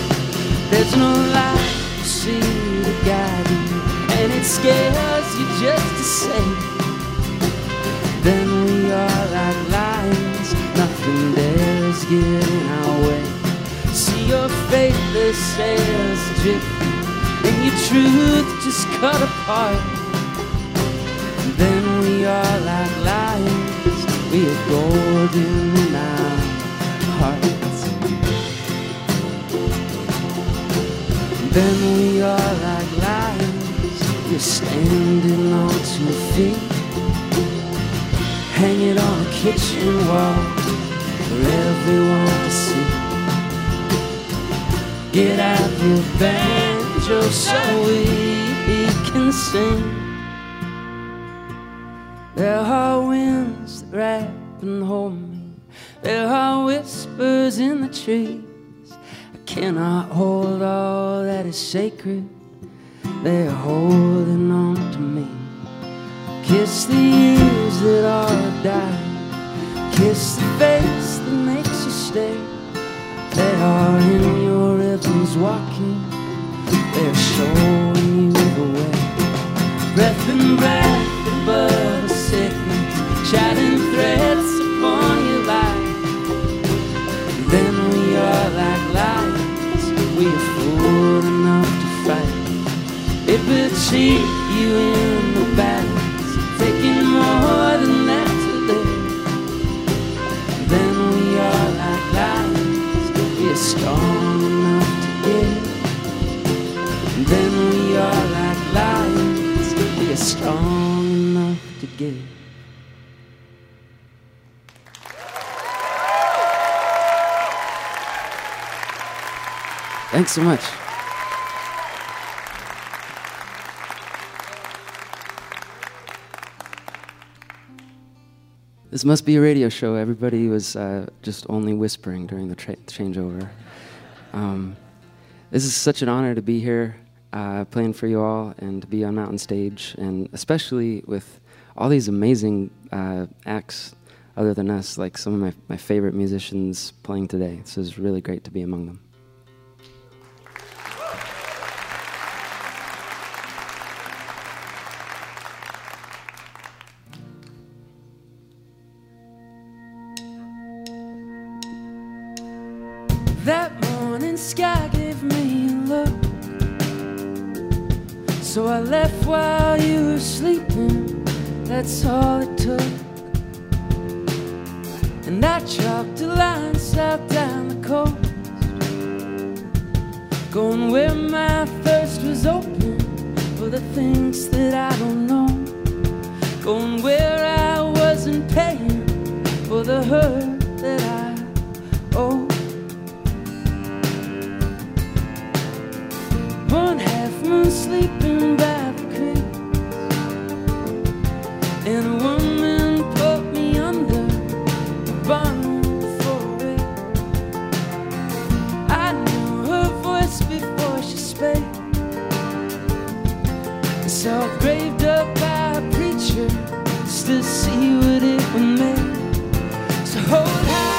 There's no light you see to guide you, and it scares you just to say. Then we are like lions, nothing dares get in our way. See your faithless sails drifting, and your truth just cut apart. And then we are like lions, we are golden in our hearts. And then we are like lions, you're standing on 2 feet, hanging on a kitchen wall for everyone to see. Get out your banjo so we can sing. There are winds that wrap and hold me, there are whispers in the trees. I cannot hold all that is sacred, they're holding on to me. Kiss the ears that are dying, kiss the face that makes you stay. They are in your rhythms walking, they're showing you the way. Breath and breath above a sickness, shouting threats upon your life. And then we are like lions, we are fool enough to fight. It will cheat you in the balance, taking more than that today. Then we are like lions, we're strong enough to give. Then we are like lions, we're strong enough to give. Thanks so much. this must be a radio show. Everybody was just only whispering during the changeover. This is such an honor to be here playing for you all and to be on Mountain Stage, and especially with all these amazing acts other than us, like some of my favorite musicians playing today. So it's really great to be among them. That morning sky gave me a look, so I left while you were sleeping. That's all it took. And I chopped a line south down the coast, going where my thirst was open for the things that I don't know, going where I wasn't paying for the hurt that I owe. One half moon sleeping by the creek, and a woman put me under the barn for a week. I knew her voice before she spake, and saw it graved up by a preacher just to see what it would make. So hold high.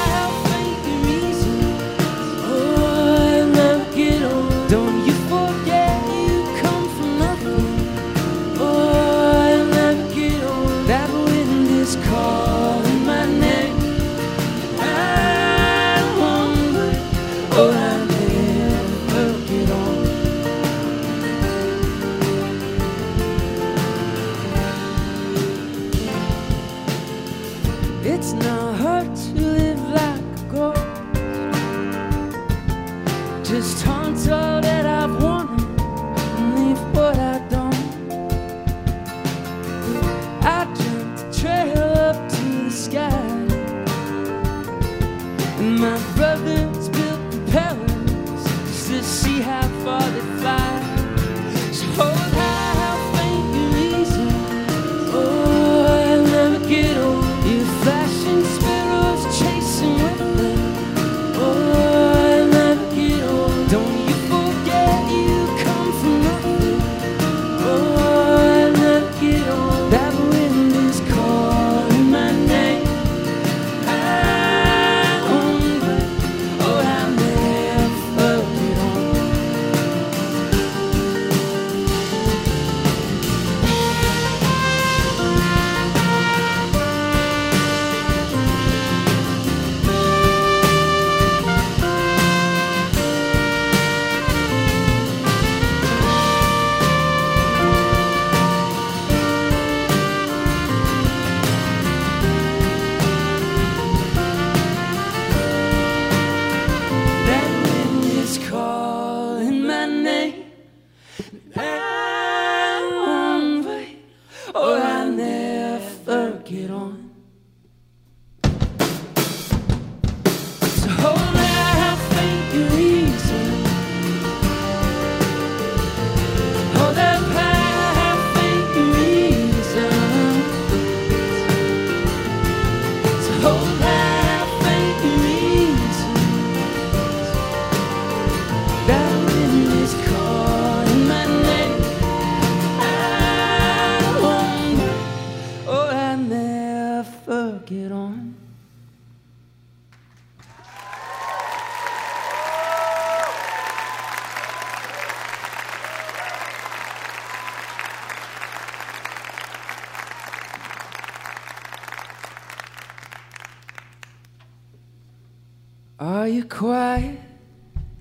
Are you quiet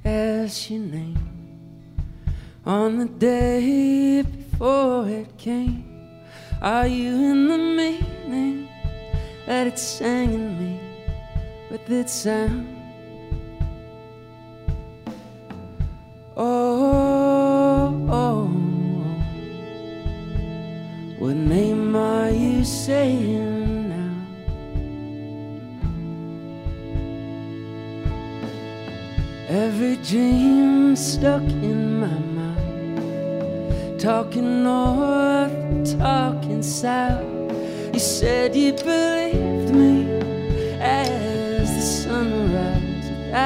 as your name on the day before it came? Are you in the meaning that it sang in me with its sound? Oh, oh, oh. What name are you saying? Every dream stuck in my mind, talking north, talking south. You said you believed me.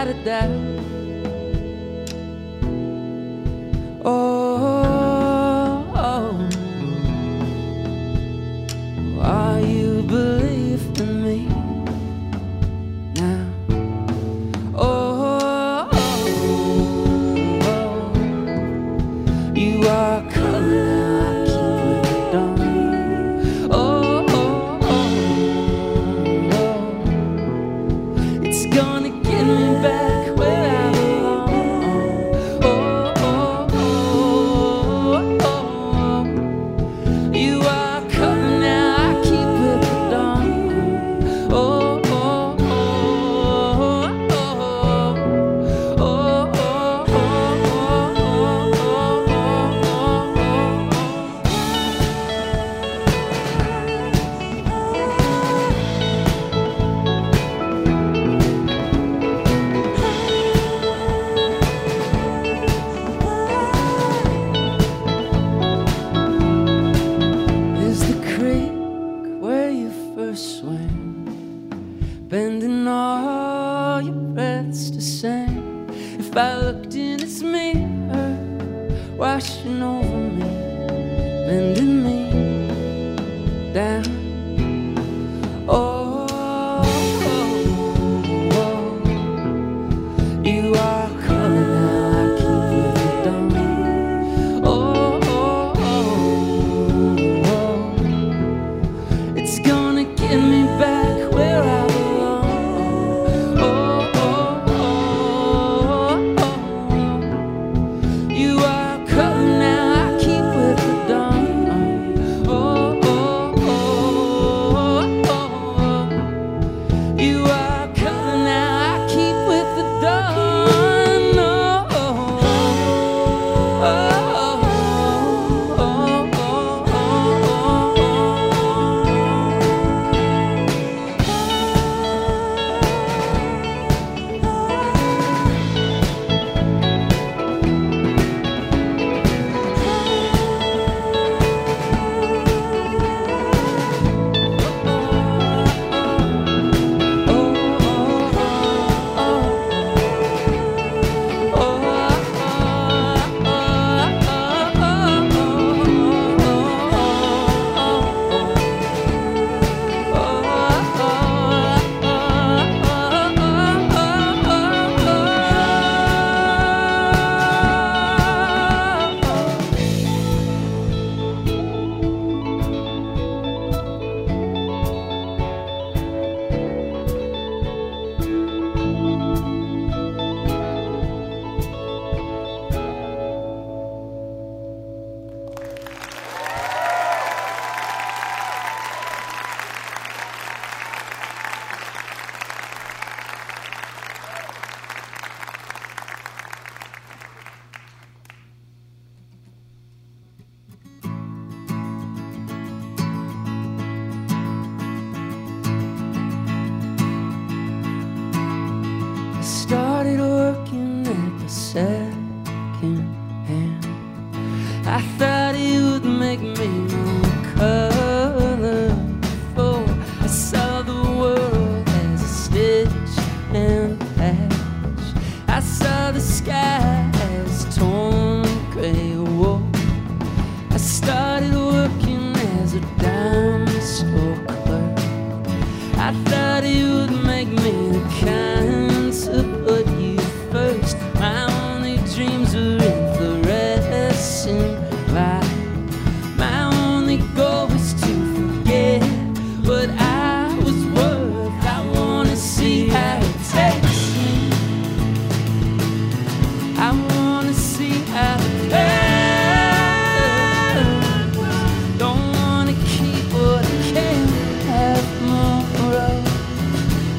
without a doubt. Oh, oh, are you believing in me now? Oh, oh, oh, you are color.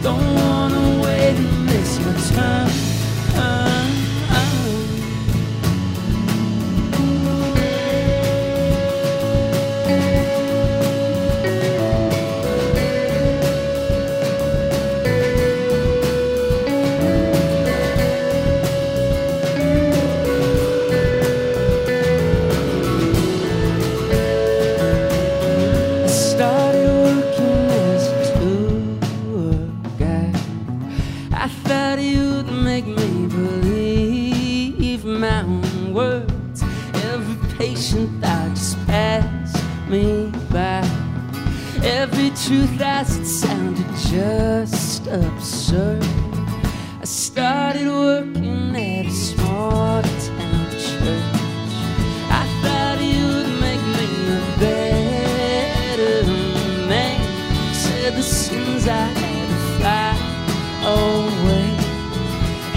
Don't wanna wait. just absurd. I started working at a small town church. I thought it would make me a better man. Said the sins I had to fly away,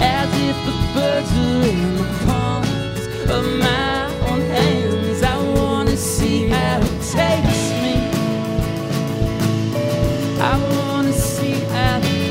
as if the birds were in the palms of my own hands. I want to see how it takes me. I want to see how it takes me.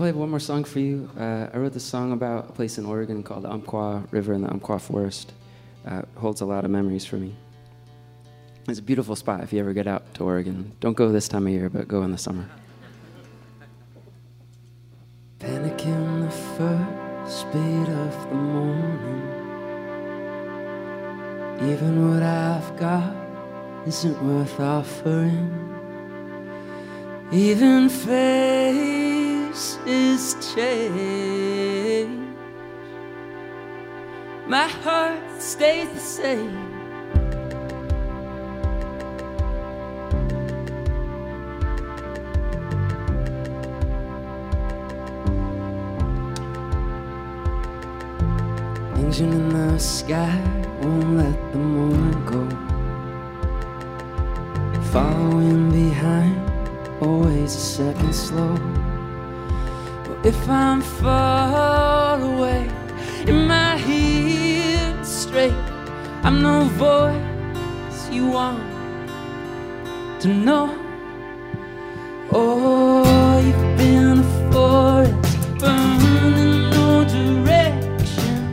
I have one more song for you. I wrote this song about a place in Oregon called the Umpqua River and the Umpqua Forest. It holds a lot of memories for me. It's a beautiful spot if you ever get out to Oregon. Don't go this time of year, but go in the summer. Panic in the first beat of the morning. Even what I've got isn't worth offering. Even faith is change. My heart stays the same. Engine in the sky won't let the moment go. Following behind, always a second slow. If I'm far away, am I here straight? I'm no voice you want to know. Oh, you've been a forest burned in no direction.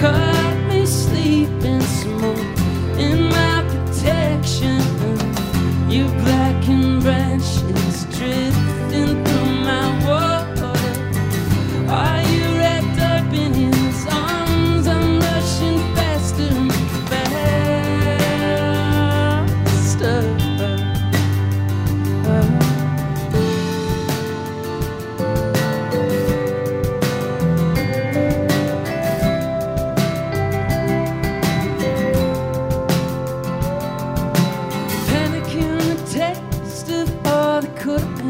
Caught me sleeping smoke in my protection. You blackened branches drifting through my wall. Are you wrapped up in his arms? I'm rushing faster and faster. Panic in the taste of all that could have been.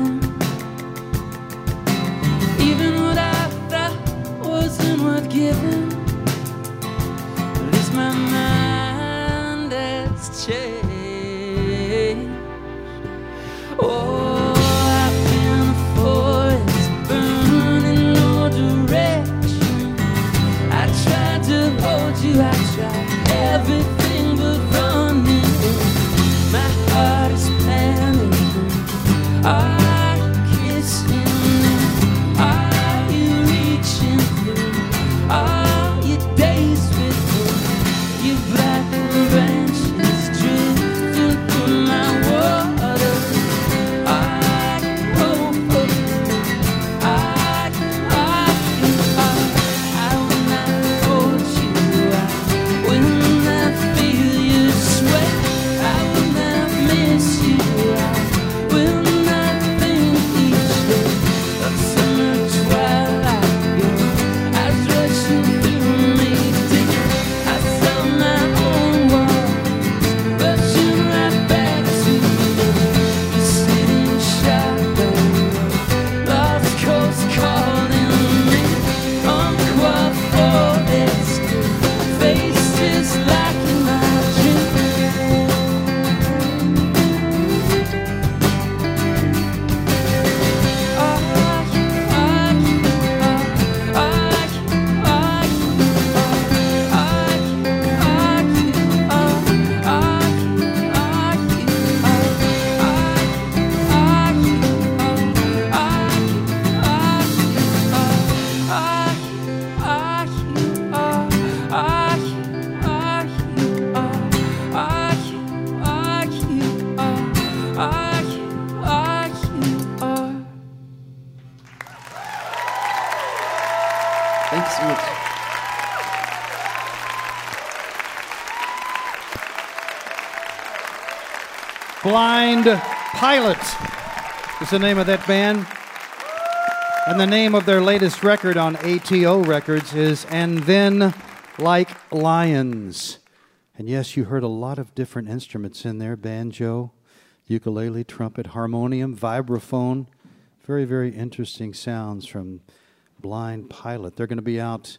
Given, at least my mind has changed. Oh, I've been a forest burned in no direction. I tried to hold you, I tried everything but running. My heart is panicking. Are you kissing? Are you reaching? Oh Thank you so much. Blind Pilot is the name of that band. And the name of their latest record on ATO Records is And Then Like Lions. And yes, you heard a lot of different instruments in there. Banjo, ukulele, trumpet, harmonium, vibraphone. Very, very interesting sounds from Blind Pilot. They're going to be out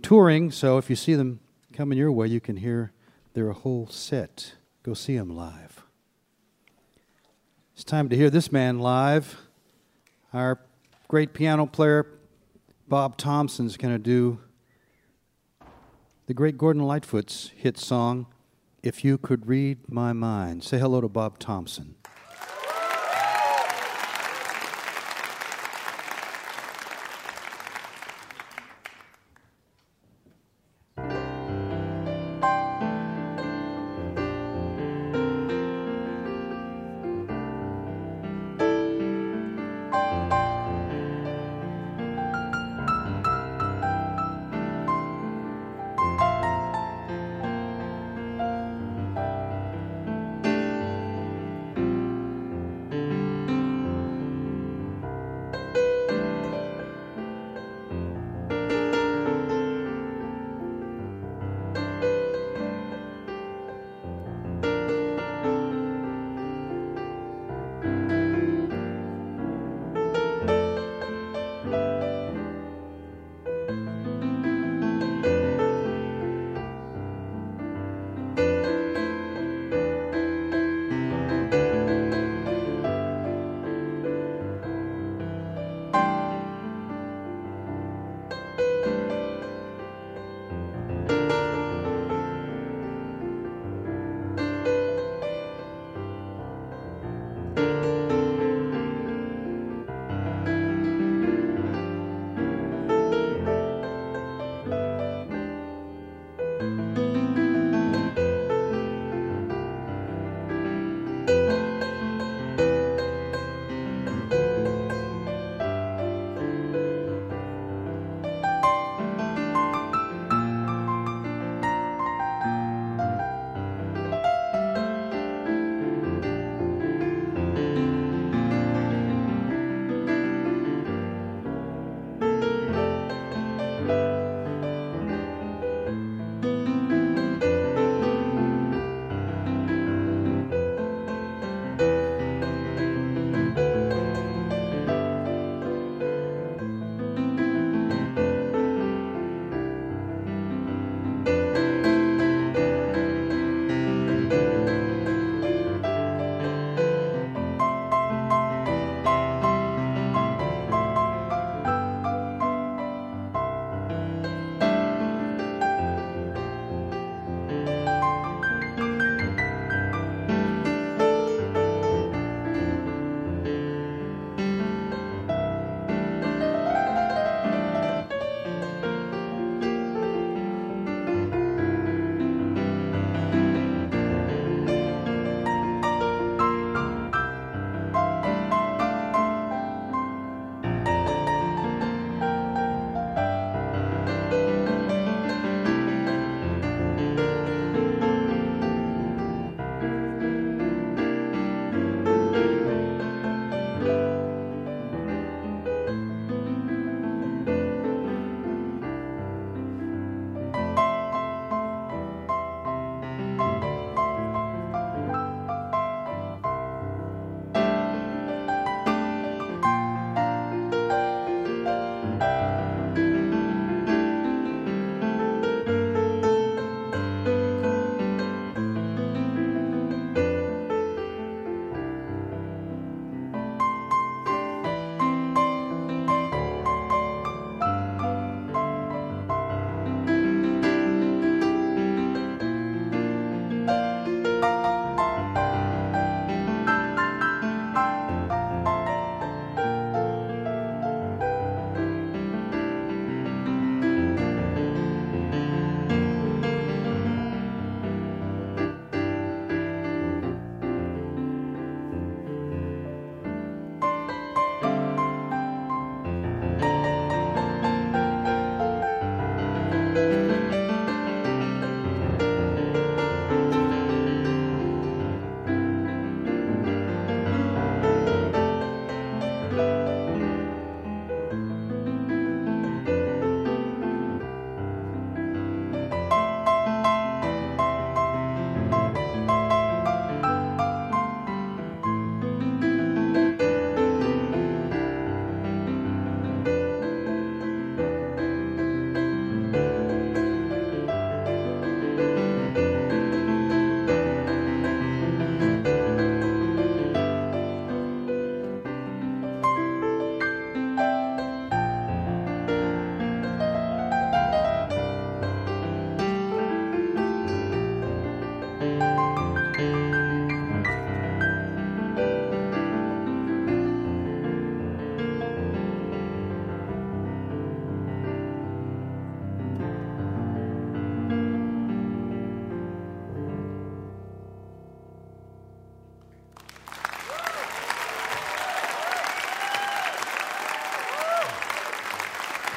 touring, so if you see them coming your way, you can hear their whole set. Go see them live. It's time to hear this man live. Our great piano player, Bob Thompson, is going to do the great Gordon Lightfoot's hit song, If You Could Read My Mind. Say hello to Bob Thompson.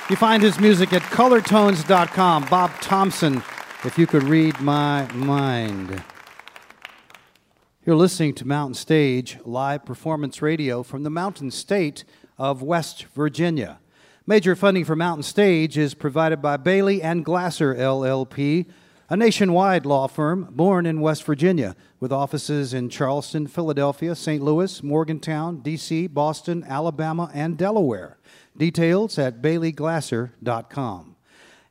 You find his music at colortones.com. Bob Thompson, If You Could Read My Mind. You're listening to Mountain Stage, live performance radio from the Mountain State of West Virginia. Major funding for Mountain Stage is provided by Bailey and Glasser, LLP, a nationwide law firm born in West Virginia with offices in Charleston, Philadelphia, St. Louis, Morgantown, D.C., Boston, Alabama, and Delaware. Details at baileyglasser.com.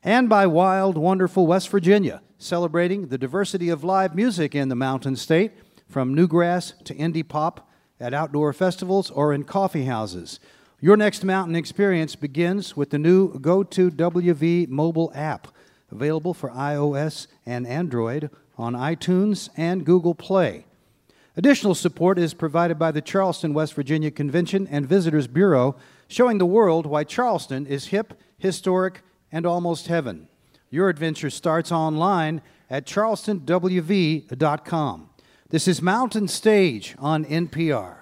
And by wild, wonderful West Virginia, celebrating the diversity of live music in the Mountain State, from newgrass to indie pop, at outdoor festivals or in coffee houses. Your next mountain experience begins with the new GoToWV mobile app, available for iOS and Android on iTunes and Google Play. Additional support is provided by the Charleston, West Virginia Convention and Visitors Bureau, showing the world why Charleston is hip, historic, and almost heaven. Your adventure starts online at charlestonwv.com. This is Mountain Stage on NPR.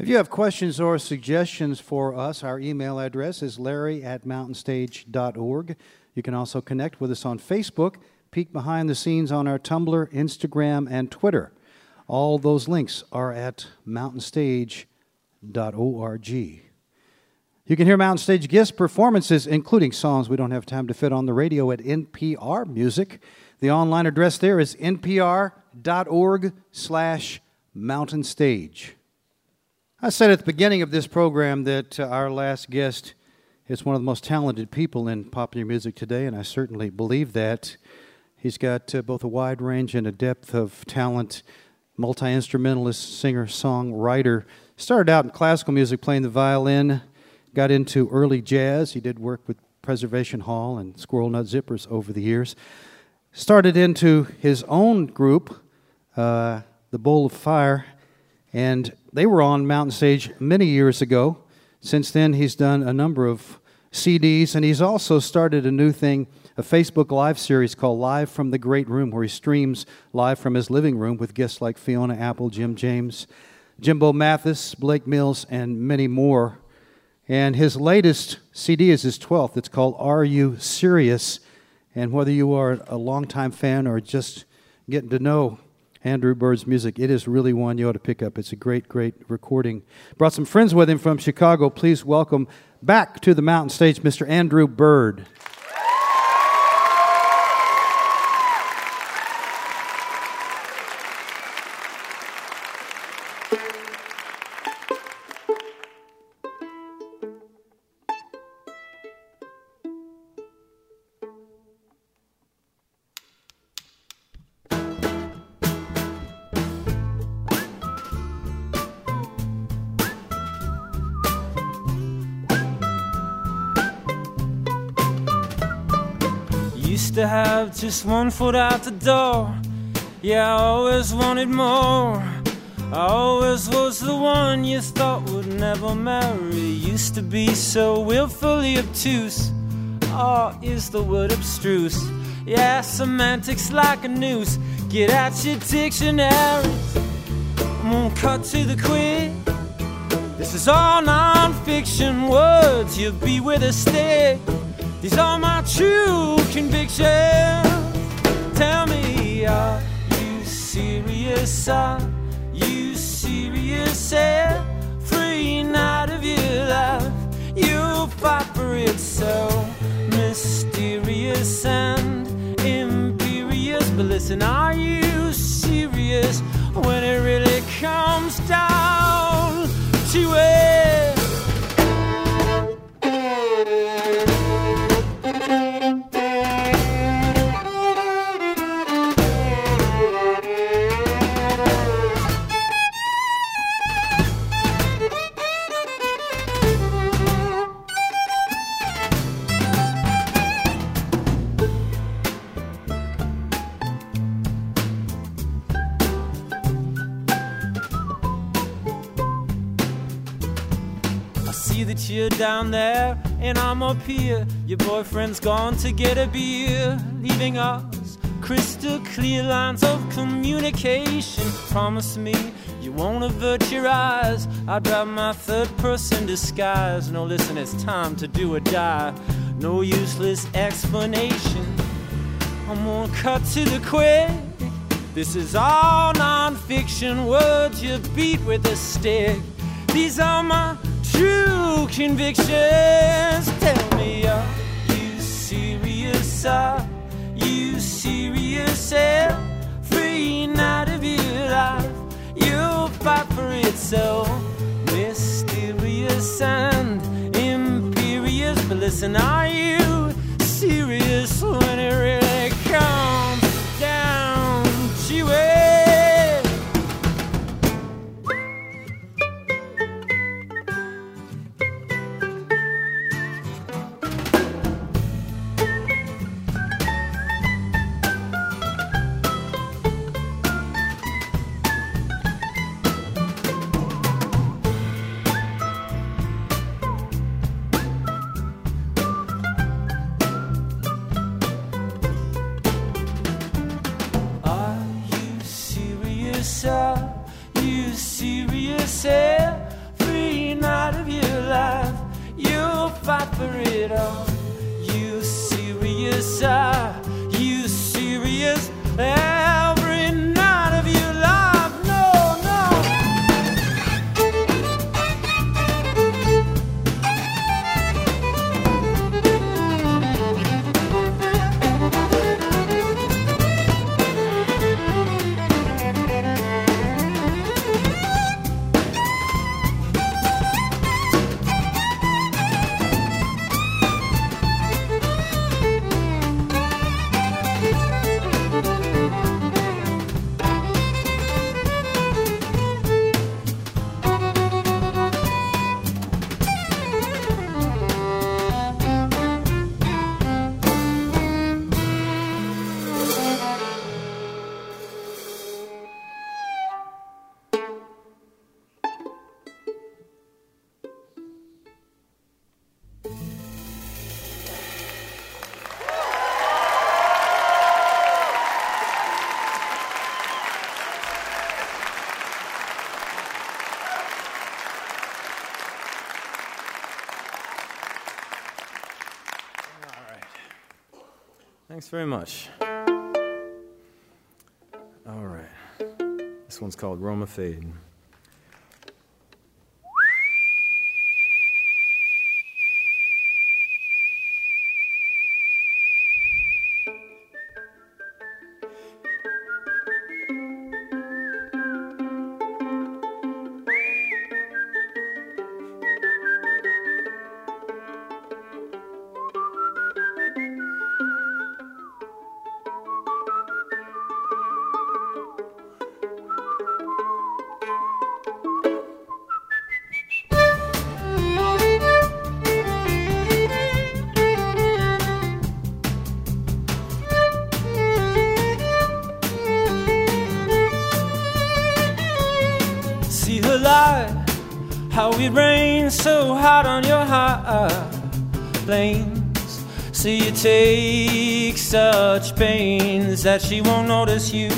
If you have questions or suggestions for us, our email address is larry@mountainstage.org. You can also connect with us on Facebook, peek behind the scenes on our Tumblr, Instagram, and Twitter. All those links are at mountainstage.org. You can hear Mountain Stage guest performances, including songs we don't have time to fit on the radio, at NPR Music. The online address there is npr.org/mountainstage. I said at the beginning of this program that our last guest is one of the most talented people in popular music today, and I certainly believe that. He's got both a wide range and a depth of talent, multi-instrumentalist, singer, songwriter. Started out in classical music playing the violin, got into early jazz. He did work with Preservation Hall and Squirrel Nut Zippers over the years. Started into his own group, The Bowl of Fire, and they were on Mountain Stage many years ago. Since then, he's done a number of CDs, and he's also started a new thing, a Facebook Live series called Live from the Great Room, where he streams live from his living room with guests like Fiona Apple, Jim James, Jimbo Mathis, Blake Mills, and many more. And his latest CD is his 12th. It's called Are You Serious? And whether you are a longtime fan or just getting to know Andrew Bird's music, it is really one you ought to pick up. It's a great, great recording. Brought some friends with him from Chicago. Please welcome back to the Mountain Stage, Mr. Andrew Bird. Just one foot out the door. Yeah, I always wanted more. I always was the one you thought would never marry. Used to be so willfully obtuse. Oh, is the word abstruse? Yeah, semantics like a noose. Get out your dictionaries. I'm gonna cut to the quick. This is all non-fiction words. You'll be with a stick. These are my true convictions. Tell me, are you serious? Are you serious? Every night of your life, you fight for it so. But listen, are you serious when it really comes down to it? You're down there and I'm up here. Your boyfriend's gone to get a beer, leaving us crystal clear lines of communication. Promise me you won't avert your eyes. I'll drop my third person disguise. No, listen, it's time to do or die. No useless explanation. I'm gonna cut to the quick. This is all non-fiction, words you beat with a stick. These are my true convictions. Tell me, are you serious? Are you serious? Every night of your life, you'll fight for it so mysterious and imperious. But listen, are you serious when it really comes down to it? Thanks very much. All right. This one's called Roma Fade. It rains so hard on your plains. See you take such pains that she won't notice you.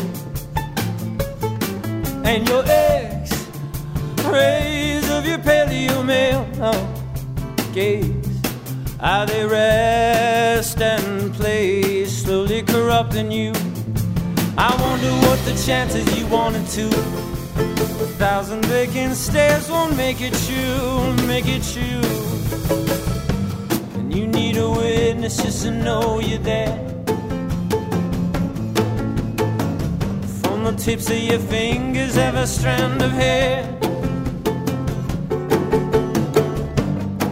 And your X-rays of your paleo male gaze, how they rest and play, slowly corrupting you. I wonder what the chances you wanted to. 1,000 vacant stairs won't make it you, make it you. And you need a witness just to know you're there. tips of your fingers have a strand of hair.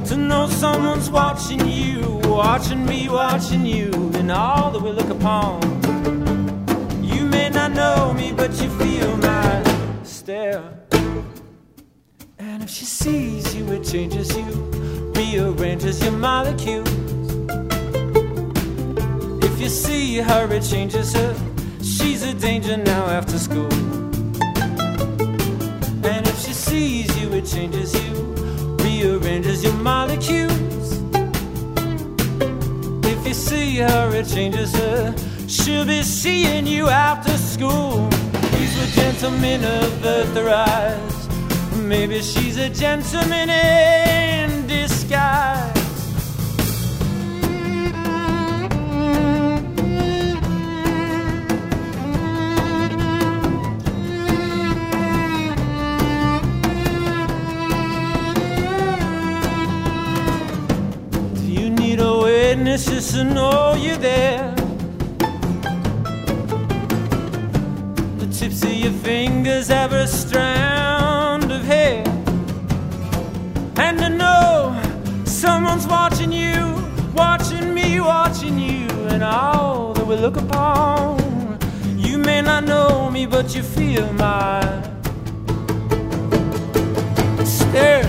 To know someone's watching you, watching me, watching you, and all that we look upon. You may not know me, but you feel my stare. And if she sees you, it changes you, rearranges your molecules. If you see her, it changes her. She's a danger now after school. And if she sees you, it changes you, rearranges your molecules. If you see her, it changes her. She'll be seeing you after school. He's a gentleman of the rise. Maybe she's a gentleman in disguise. Just to know you're there. The tips of your fingers have a strand of hair. And to know someone's watching you, watching me, watching you, and all that we look upon. You may not know me, but you feel my stare.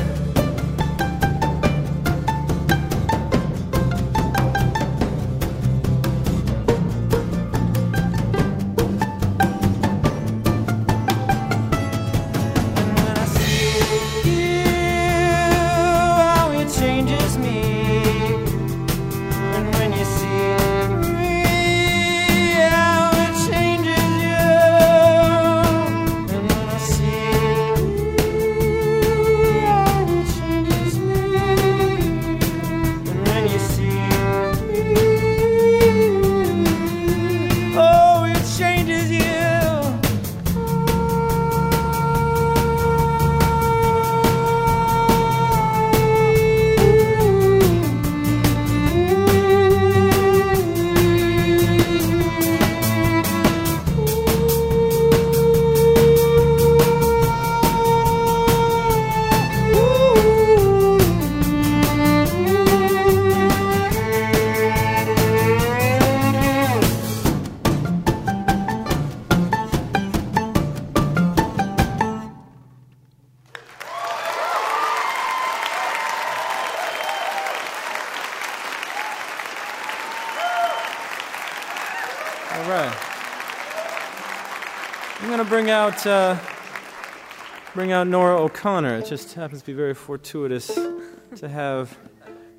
Bring out Nora O'Connor. It just happens to be very fortuitous to have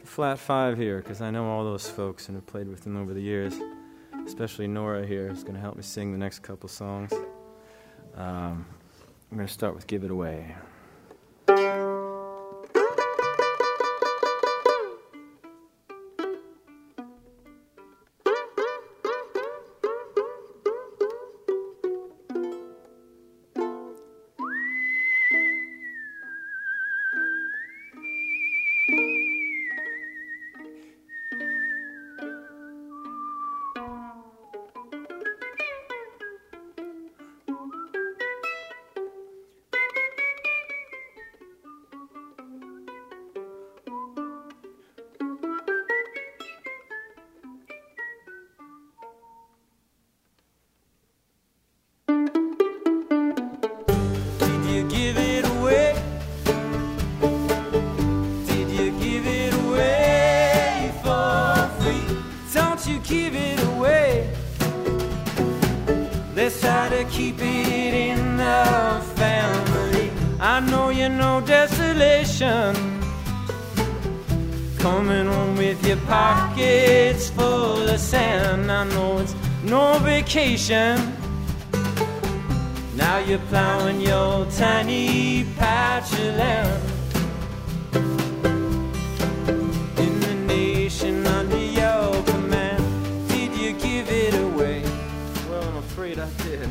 the Flat Five here, because I know all those folks and have played with them over the years. Especially Nora here, who's going to help me sing the next couple songs. I'm going to start with "Give It Away." Now you're plowing your tiny patch of land. In the nation under your command, did you give it away? Well, I'm afraid I did.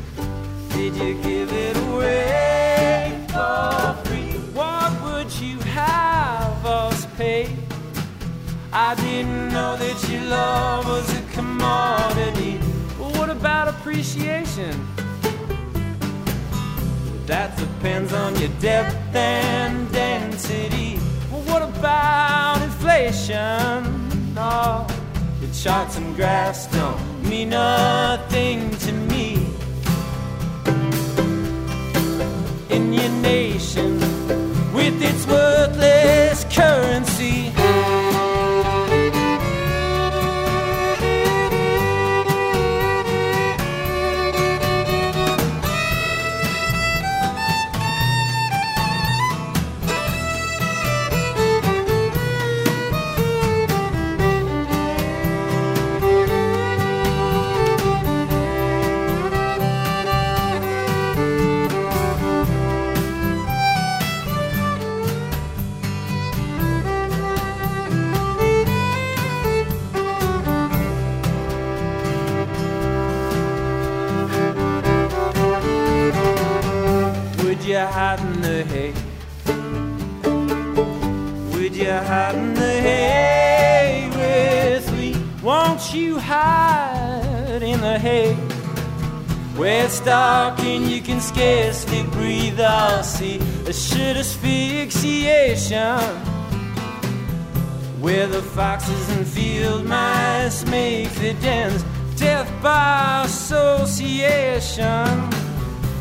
Did you give it away for free? What would you have us pay? I didn't know that your love was a commodity. About appreciation, That depends on your depth and density. Well, what about inflation? Oh, your charts and graphs don't mean nothing to me. In your nation, with its worthless currency. Hide in the hay? Would you hide in the hay with me? Won't you hide in the hay? Where it's dark and you can scarcely breathe, I'll see a shit asphyxiation. Where the foxes and field mice make their dens, death by association.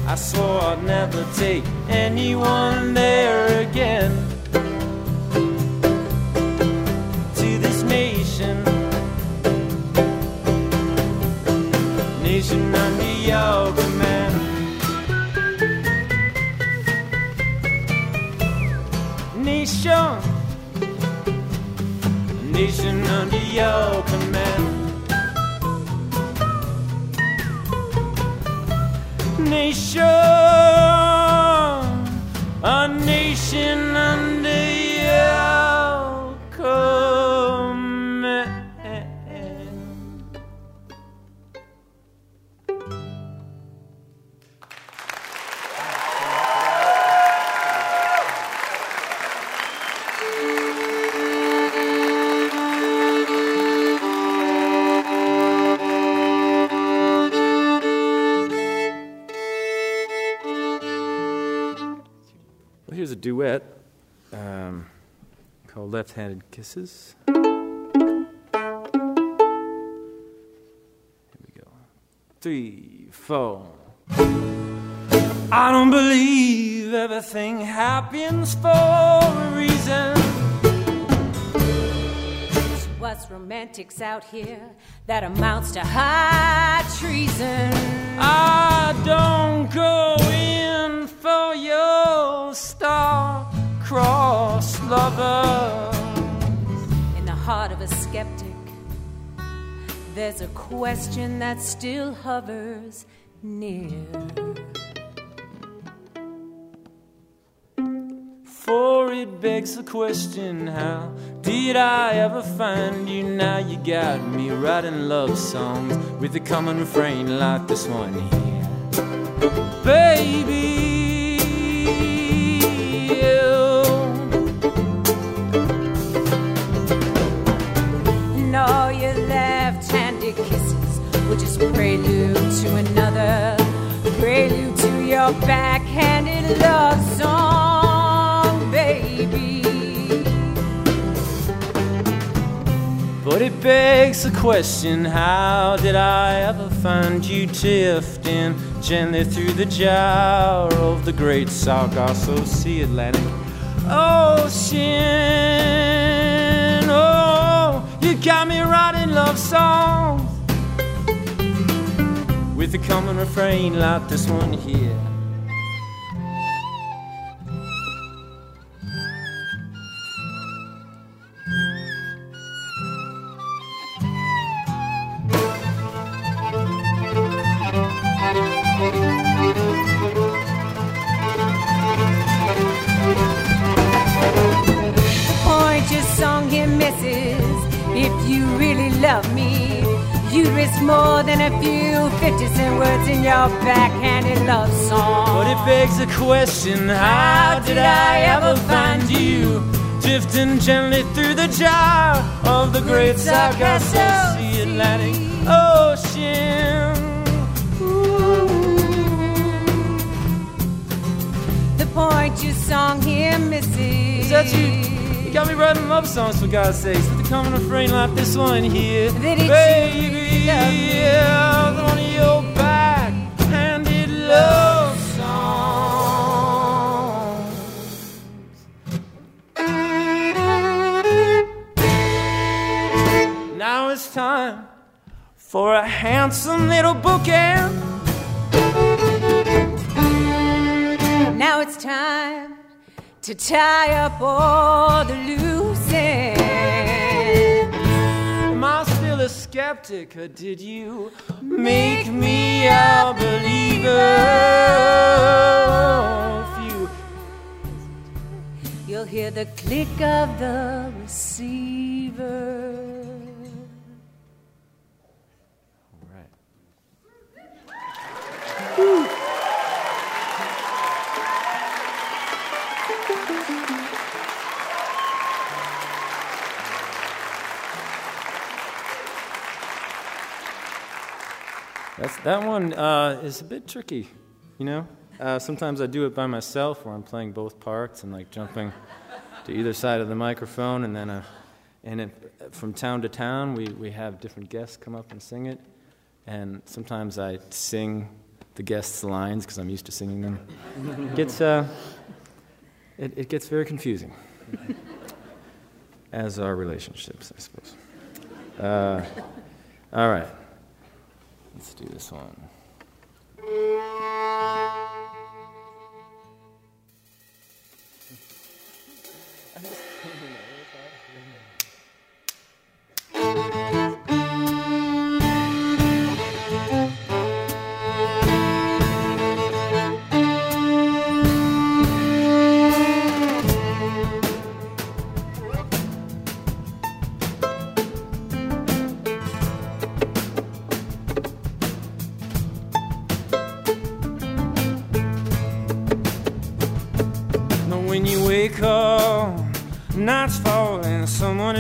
I swore I'd never take anyone there again. To this nation under your command. Nation under your command. Nation, a nation under your command. Here's a duet called Left-Handed Kisses. Here we go. 3, 4. I don't believe everything happens for a reason. To us romantics out here, that amounts to high treason. I don't go in for your star-crossed lover. In the heart of a skeptic, there's a question that still hovers near. For it begs the question, how did I ever find you? Now you got me writing love songs with a common refrain like this one here. Baby, all your left-handed kisses were just prelude to another, prelude to your backhanded love song, baby. But it begs the question, how did I ever find you drifting gently through the gyre of the great Sargasso Sea, Atlantic Ocean? You got me writing love songs with a common refrain like this one here. More than a few 50-cent words in your backhanded love song. But it begs the question, how did I ever find you? Drifting gently through the gyre of the great Sargasso Sea, Atlantic Ocean. Ooh. point your song here, Missy. Is that you? You got me writing love songs, for God's sakes. With the coming of frame like this one here. Baby, yeah, on your back-handed love songs. Now it's time for a handsome little bookend. Now it's time to tie up all the loose ends. Am I still a skeptic, or did you make me a believer? If you... You'll hear the click of the receiver. All right. Woo. That one is a bit tricky, you know? Sometimes I do it by myself where I'm playing both parts and like jumping to either side of the microphone, and then from town to town we have different guests come up and sing it, and sometimes I sing the guests' lines because I'm used to singing them. It gets very confusing, as are relationships, I suppose. All right. Let's do this one.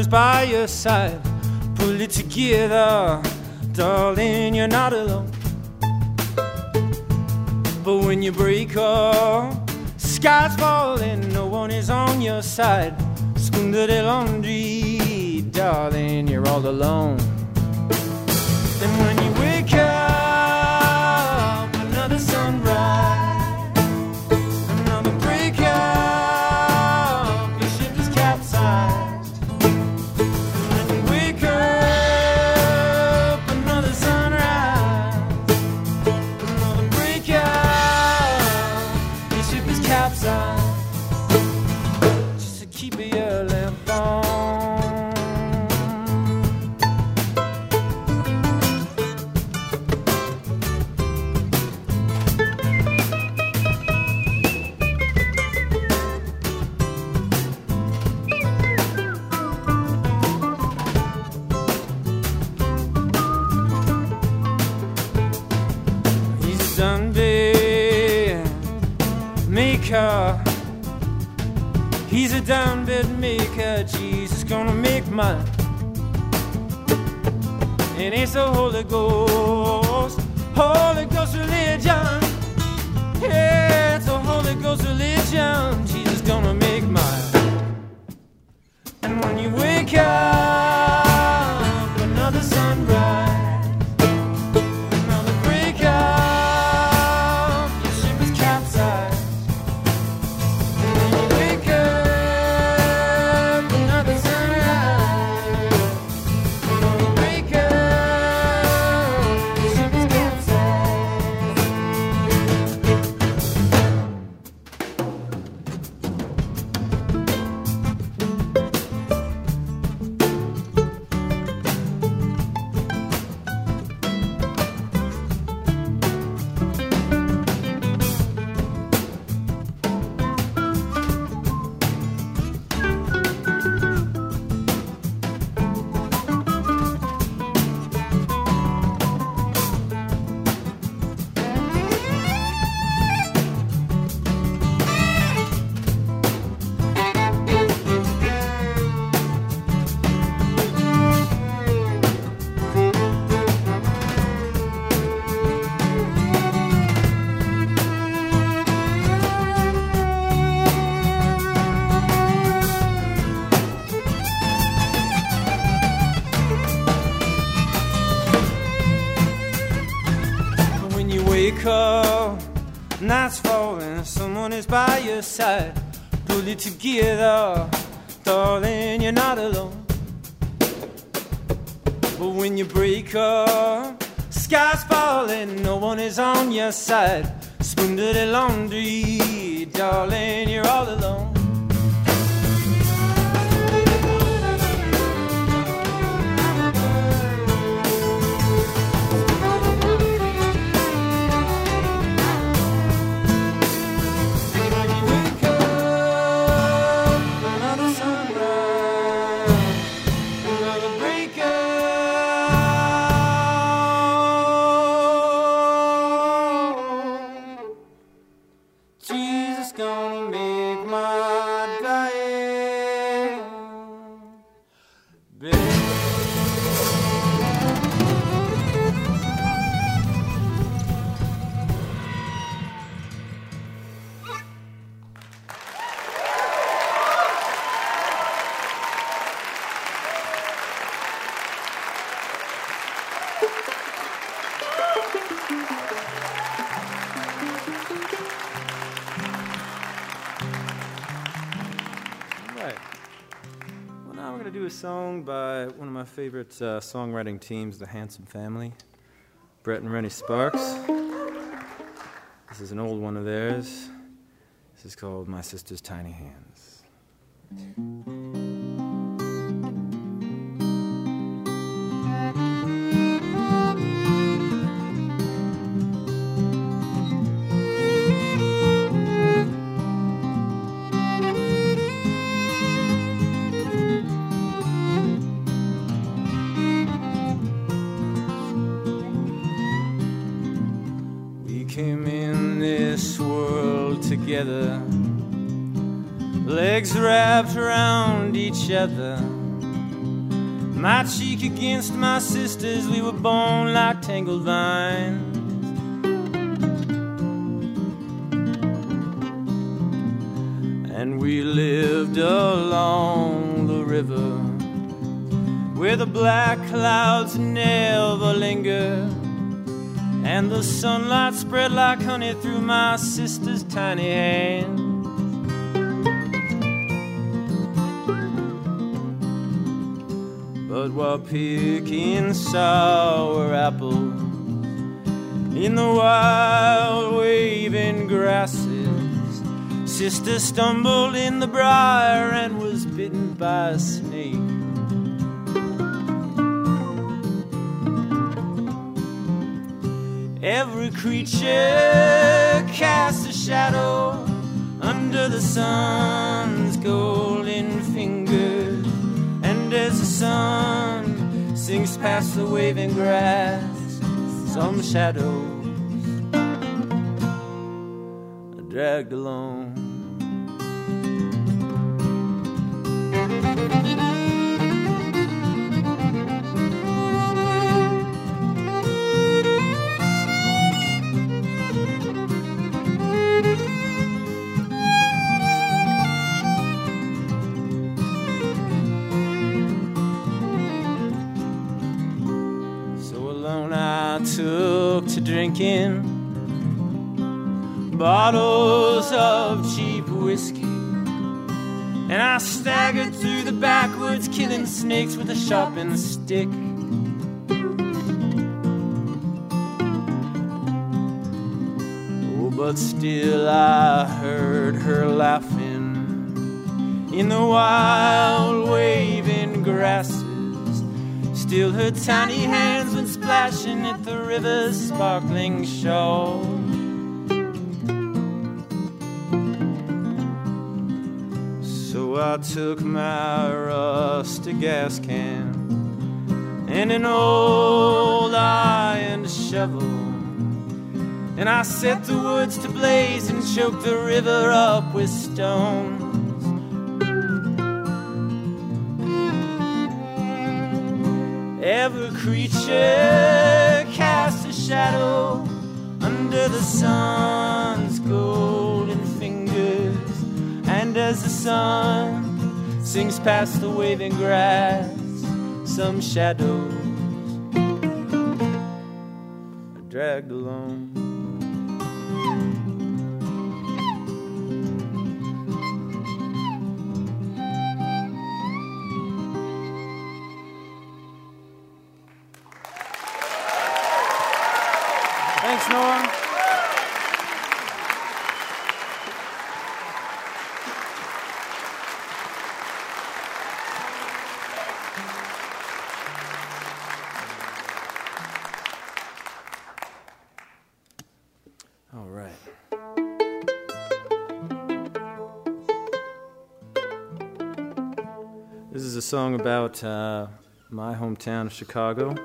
By your side, pull it together, darling, you're not alone. But when you break up, sky's falling, no one is on your side. Spoon to the laundry, darling, you're all alone. And when you wake up, another sunrise. He's a downbed maker, Jesus gonna make mine. And it's the Holy Ghost religion. Yeah, it's the Holy Ghost religion, Jesus gonna make mine. And when you wake up, another sunrise. Wake up, night's falling, someone is by your side. Pull it together, darling, you're not alone. But when you break up, sky's falling, no one is on your side. Spoon dirty laundry, darling, you're all alone. Song by one of my favorite songwriting teams, the Handsome Family, Brett and Rennie Sparks. This is an old one of theirs. This is called My Sister's Tiny Hands. Legs wrapped around each other, my cheek against my sister's, we were born like tangled vines. And we lived along the river where the black clouds never linger, and the sunlight spread like honey through my sister's tiny hands. But while picking sour apples in the wild waving grasses, sister stumbled in the briar and was bitten by a snake. Every creature casts a shadow under the sun's golden fingers, and as the sun sinks past the waving grass, some shadows are dragged along. Took to drinking bottles of cheap whiskey, and I staggered through the backwoods, killing snakes with a sharpened stick. Oh, but still I heard her laughing in the wild waving grasses. Still her tiny hands went splashing at the river's sparkling shore. So I took my rusty gas can and an old iron shovel, and I set the woods to blaze and choked the river up with stone. Every creature casts a shadow under the sun's golden fingers, and as the sun sinks past the waving grass, some shadows are dragged along. Thanks, Nora. All right. This is a song about my hometown of Chicago.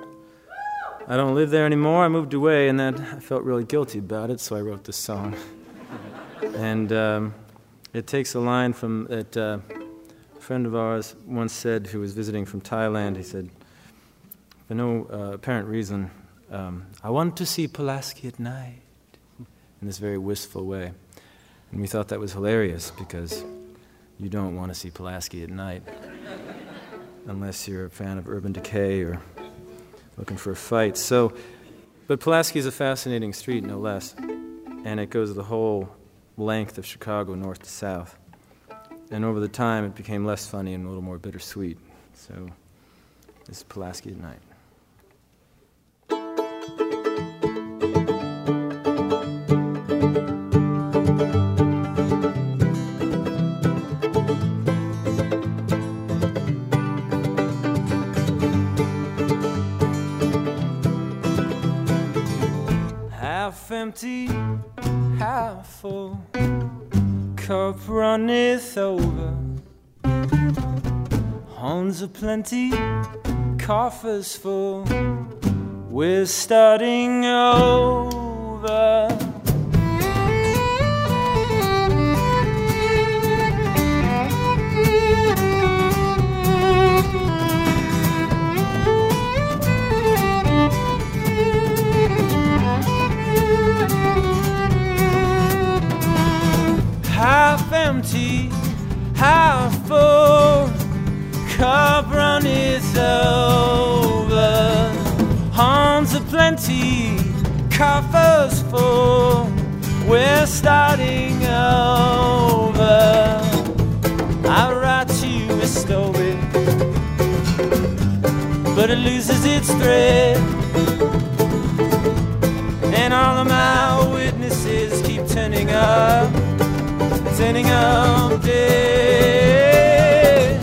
I don't live there anymore. I moved away, and then I felt really guilty about it, so I wrote this song. And it takes a line from that a friend of ours once said, who was visiting from Thailand. He said, for no apparent reason, I want to see Pulaski at night, in this very wistful way. And we thought that was hilarious, because you don't want to see Pulaski at night, unless you're a fan of Urban Decay or looking for a fight. So, but Pulaski is a fascinating street, no less, and it goes the whole length of Chicago, north to south. And over the time, it became less funny and a little more bittersweet. So, this is Pulaski at night. Empty, half full, cup runneth over, horns a plenty, coffers full, we're starting over. Half empty, half full, cup runneth over, horns a plenty, coffers full, we're starting over. I write to you a story, but it loses its thread, and all of my witnesses keep turning up dead.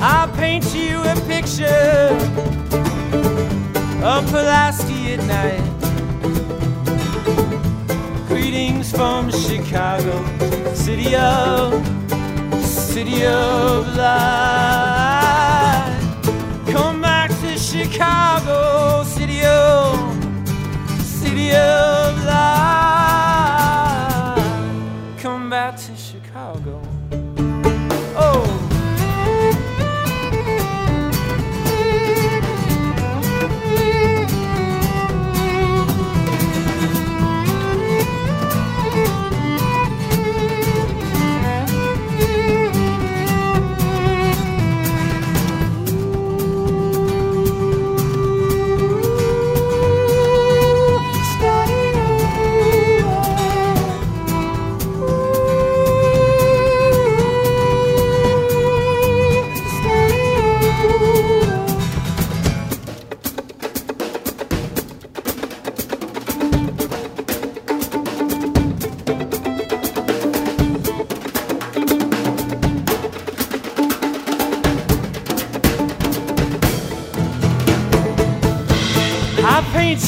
I'll paint you a picture of Pulaski at night. Greetings from Chicago, city of light. Come back to Chicago, city of light. Come back to Chicago. Oh.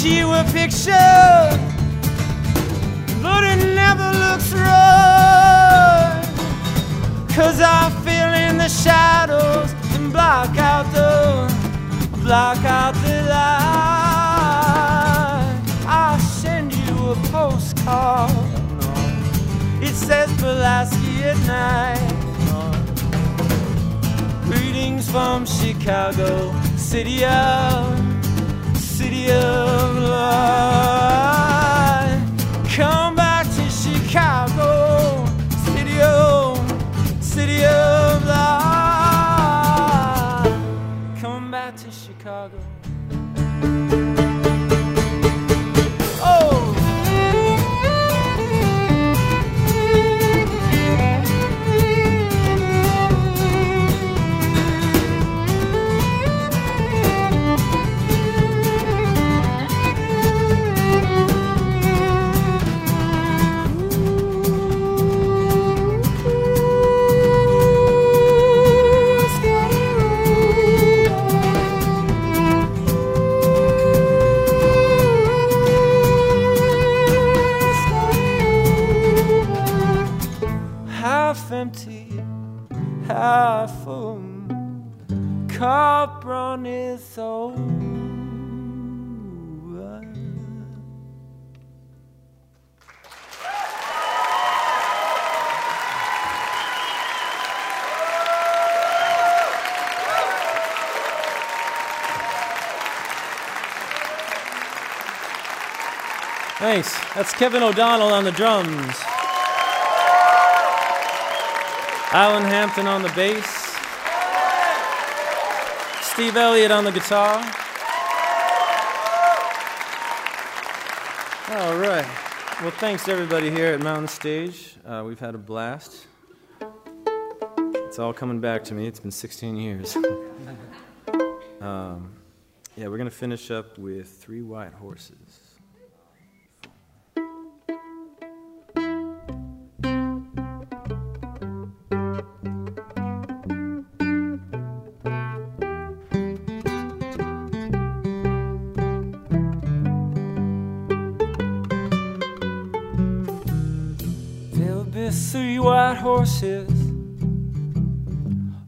You a picture, but it never looks right, 'cause I feel in the shadows and block out the light. I'll send you a postcard, it says Pulaski at night. Greetings from Chicago, city of light. Come back to Chicago, city of light. Come back to Chicago. it's over. Nice. That's Kevin O'Donnell on the drums. Alan Hampton on the bass. Steve Elliott on the guitar. All right. Well, thanks to everybody here at Mountain Stage. We've had a blast. It's all coming back to me. It's been 16 years. Yeah, we're going to finish up with Three White Horses. Horses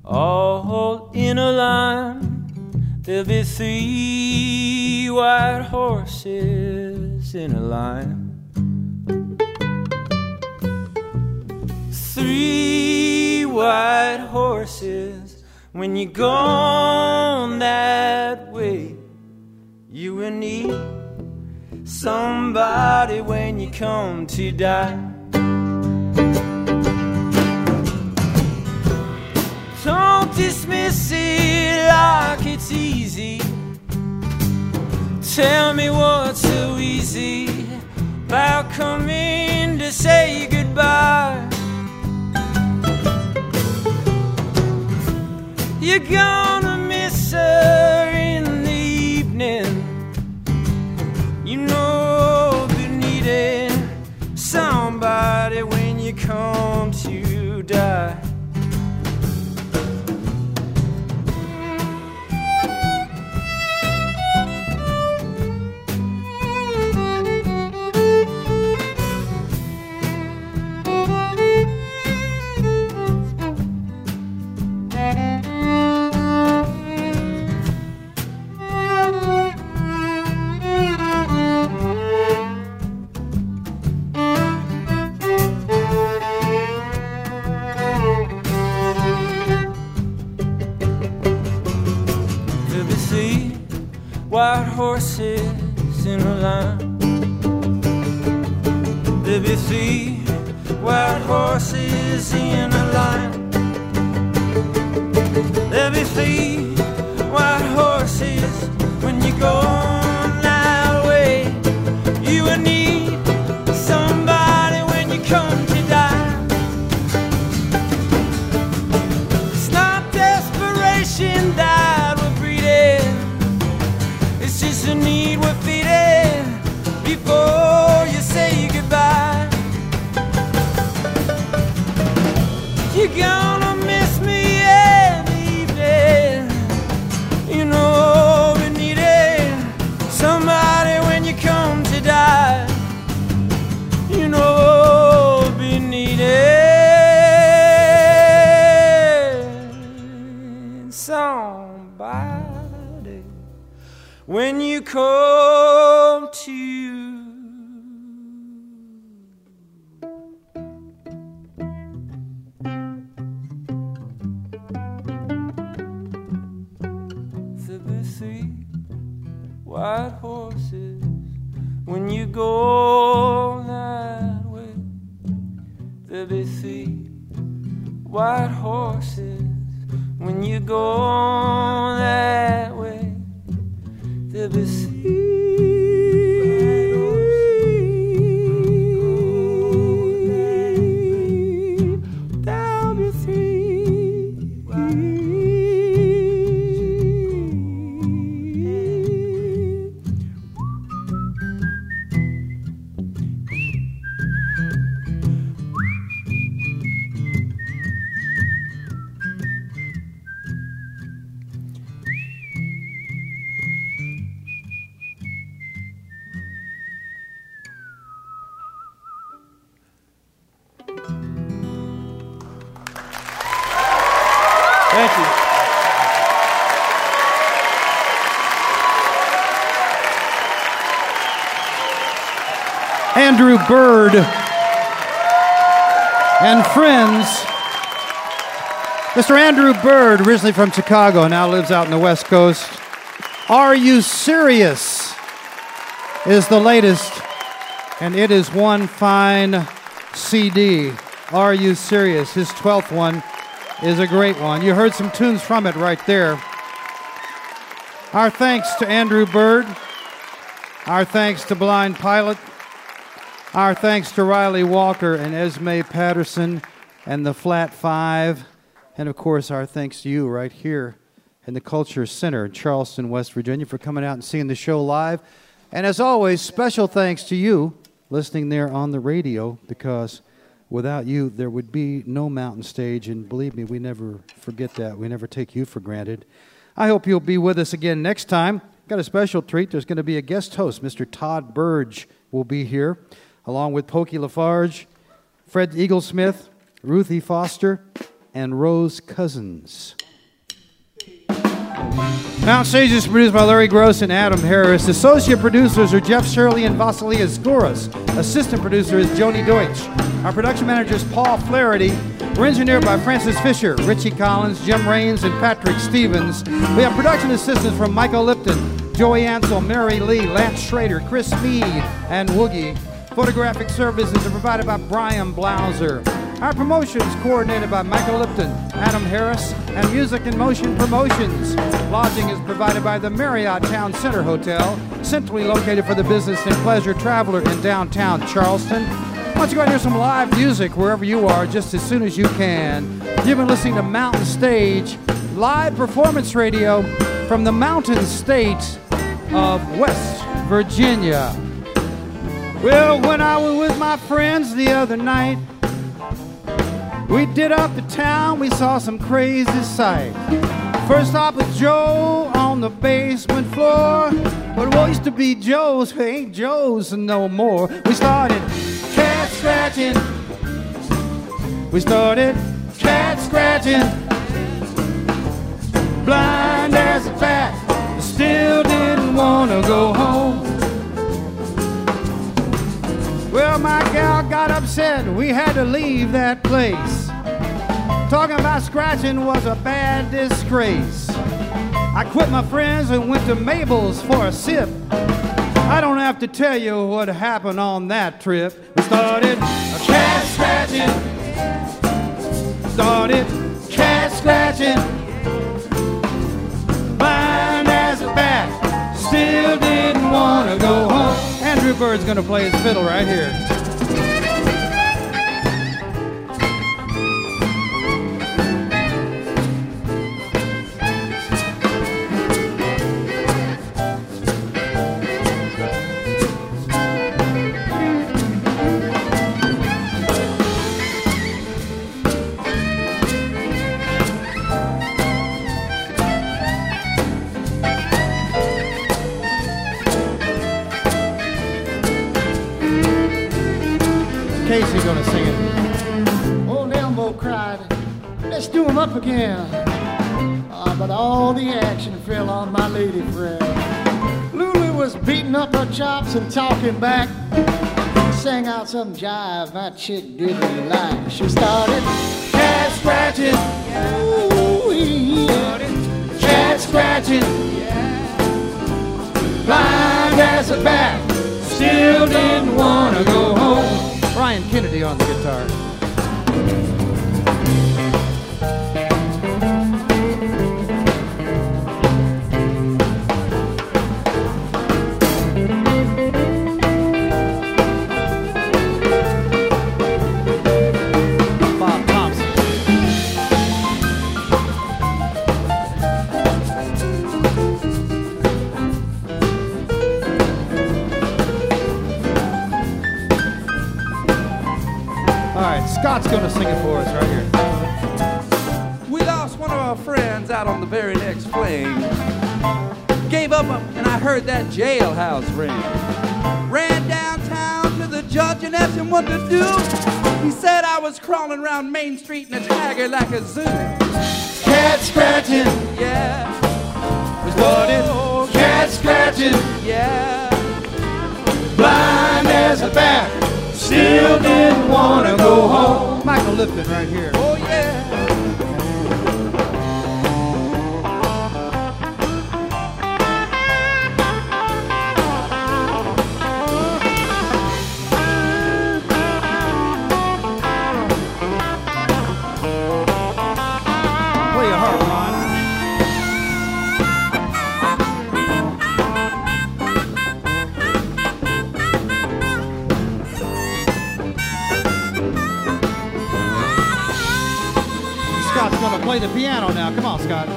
all in a line. There'll be three white horses in a line. Three white horses. When you're gone that way, you will need somebody when you come to die. Dismiss it like it's easy. Tell me what's so easy about coming to say goodbye. You're gonna miss her in the evening. You know you're needing somebody when you come to die. White horses in a line. There'll be three white horses in a line. There'll be three white horses. When you go on that way, you will need somebody when you come to die. It's not desperation that will breed it. It's just a need we're feeding before you say goodbye. You're gonna miss me in the evening. You know we needed somebody when you come to die. You know we needed somebody when you come to the three white horses, when you go that way, there'll be three white horses. When you go that way, there'll be three. There'll be three. Andrew Bird and friends. Mr. Andrew Bird, originally from Chicago, now lives out on the West Coast. Are You Serious is the latest, and it is one fine CD. Are You Serious? His 12th one is a great one. You heard some tunes from it right there. Our thanks to Andrew Bird. Our thanks to Blind Pilot. Our thanks to Riley Walker and Esme Patterson and the Flat Five. And, of course, our thanks to you right here in the Culture Center in Charleston, West Virginia, for coming out and seeing the show live. And, as always, special thanks to you listening there on the radio, because without you, there would be no Mountain Stage, and believe me, we never forget that. We never take you for granted. I hope you'll be with us again next time. Got a special treat. There's going to be a guest host. Mr. Todd Burge will be here, along with Pokey Lafarge, Fred Eaglesmith, Ruthie Foster, and Rose Cousins. Mountain Stage is produced by Larry Gross and Adam Harris. Associate producers are Jeff Shirley and Vasilia Skouras. Assistant producer is Joni Deutsch. Our production manager is Paul Flaherty. We're engineered by Francis Fisher, Richie Collins, Jim Raines, and Patrick Stevens. We have production assistance from Michael Lipton, Joey Ansel, Mary Lee, Lance Schrader, Chris Mead, and Woogie. Photographic services are provided by Brian Blauser. Our promotions coordinated by Michael Lipton, Adam Harris, and Music in Motion Promotions. Lodging is provided by the Marriott Town Center Hotel, centrally located for the business and pleasure traveler in downtown Charleston. Why don't you go and hear some live music wherever you are just as soon as you can. You've been listening to Mountain Stage, live performance radio from the mountain state of West Virginia. Well, when I was with my friends the other night, we did up the town, we saw some crazy sight. First stop with Joe on the basement floor, but what used to be Joe's ain't Joe's no more. We started cat scratching, blind as a bat, but still didn't want to go home. Well, my gal got upset, we had to leave that place. Talking about scratching was a bad disgrace. I quit my friends and went to Mabel's for a sip. I don't have to tell you what happened on that trip. We started cat scratching. Started cat scratching. Blind as a bat, still didn't want to go home. Andrew Bird's gonna play his fiddle right here. Casey's gonna sing it. Old Elmo cried, let's do him up again. But all the action fell on my lady friend. Lulu was beating up her chops and talking back. Sang out some jive my chick didn't like. She started cat scratching. Ooh, yeah. Cat scratching. Blind as a bat, still didn't wanna go home. Brian Kennedy on the guitar. Bob Thompson. Scott's gonna sing it for us right here. We lost one of our friends out on the very next plane. Gave up and I heard that jailhouse ring. Ran downtown to the judge and asked him what to do. He said I was crawling around Main Street in a tiger like a zoo. Cat scratching, yeah. Was oh, cat scratching, yeah. Blind as a bat. still didn't want to go home. Michael Lipton right here. Oh, yeah. Play your harp, Ron. Play the piano now. Come on, Scott.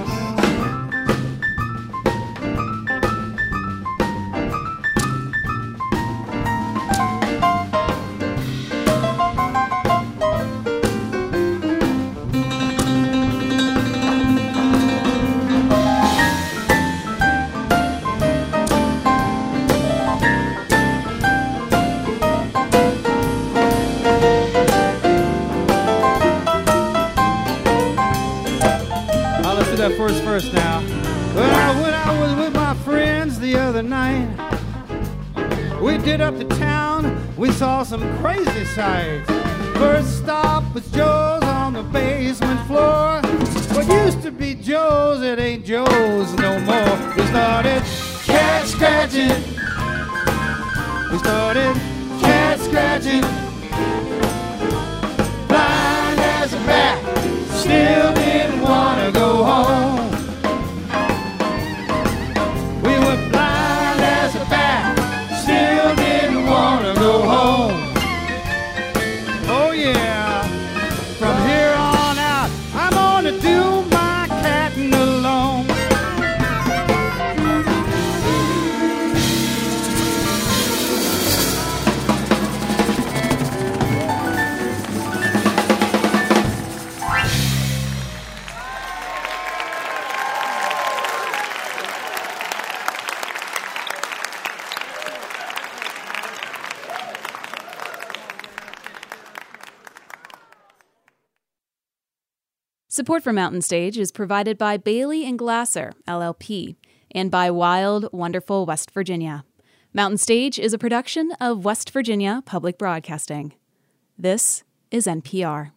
First now. When I was with my friends the other night, we did up the town, we saw some crazy sights. First stop was Joe's on the basement floor. What used to be Joe's, it ain't Joe's no more. We started cat scratching. We started cat scratching. Blind as a bat, still didn't want to go home. Support for Mountain Stage is provided by Bailey & Glasser, LLP, and by Wild, Wonderful West Virginia. Mountain Stage is a production of West Virginia Public Broadcasting. This is NPR.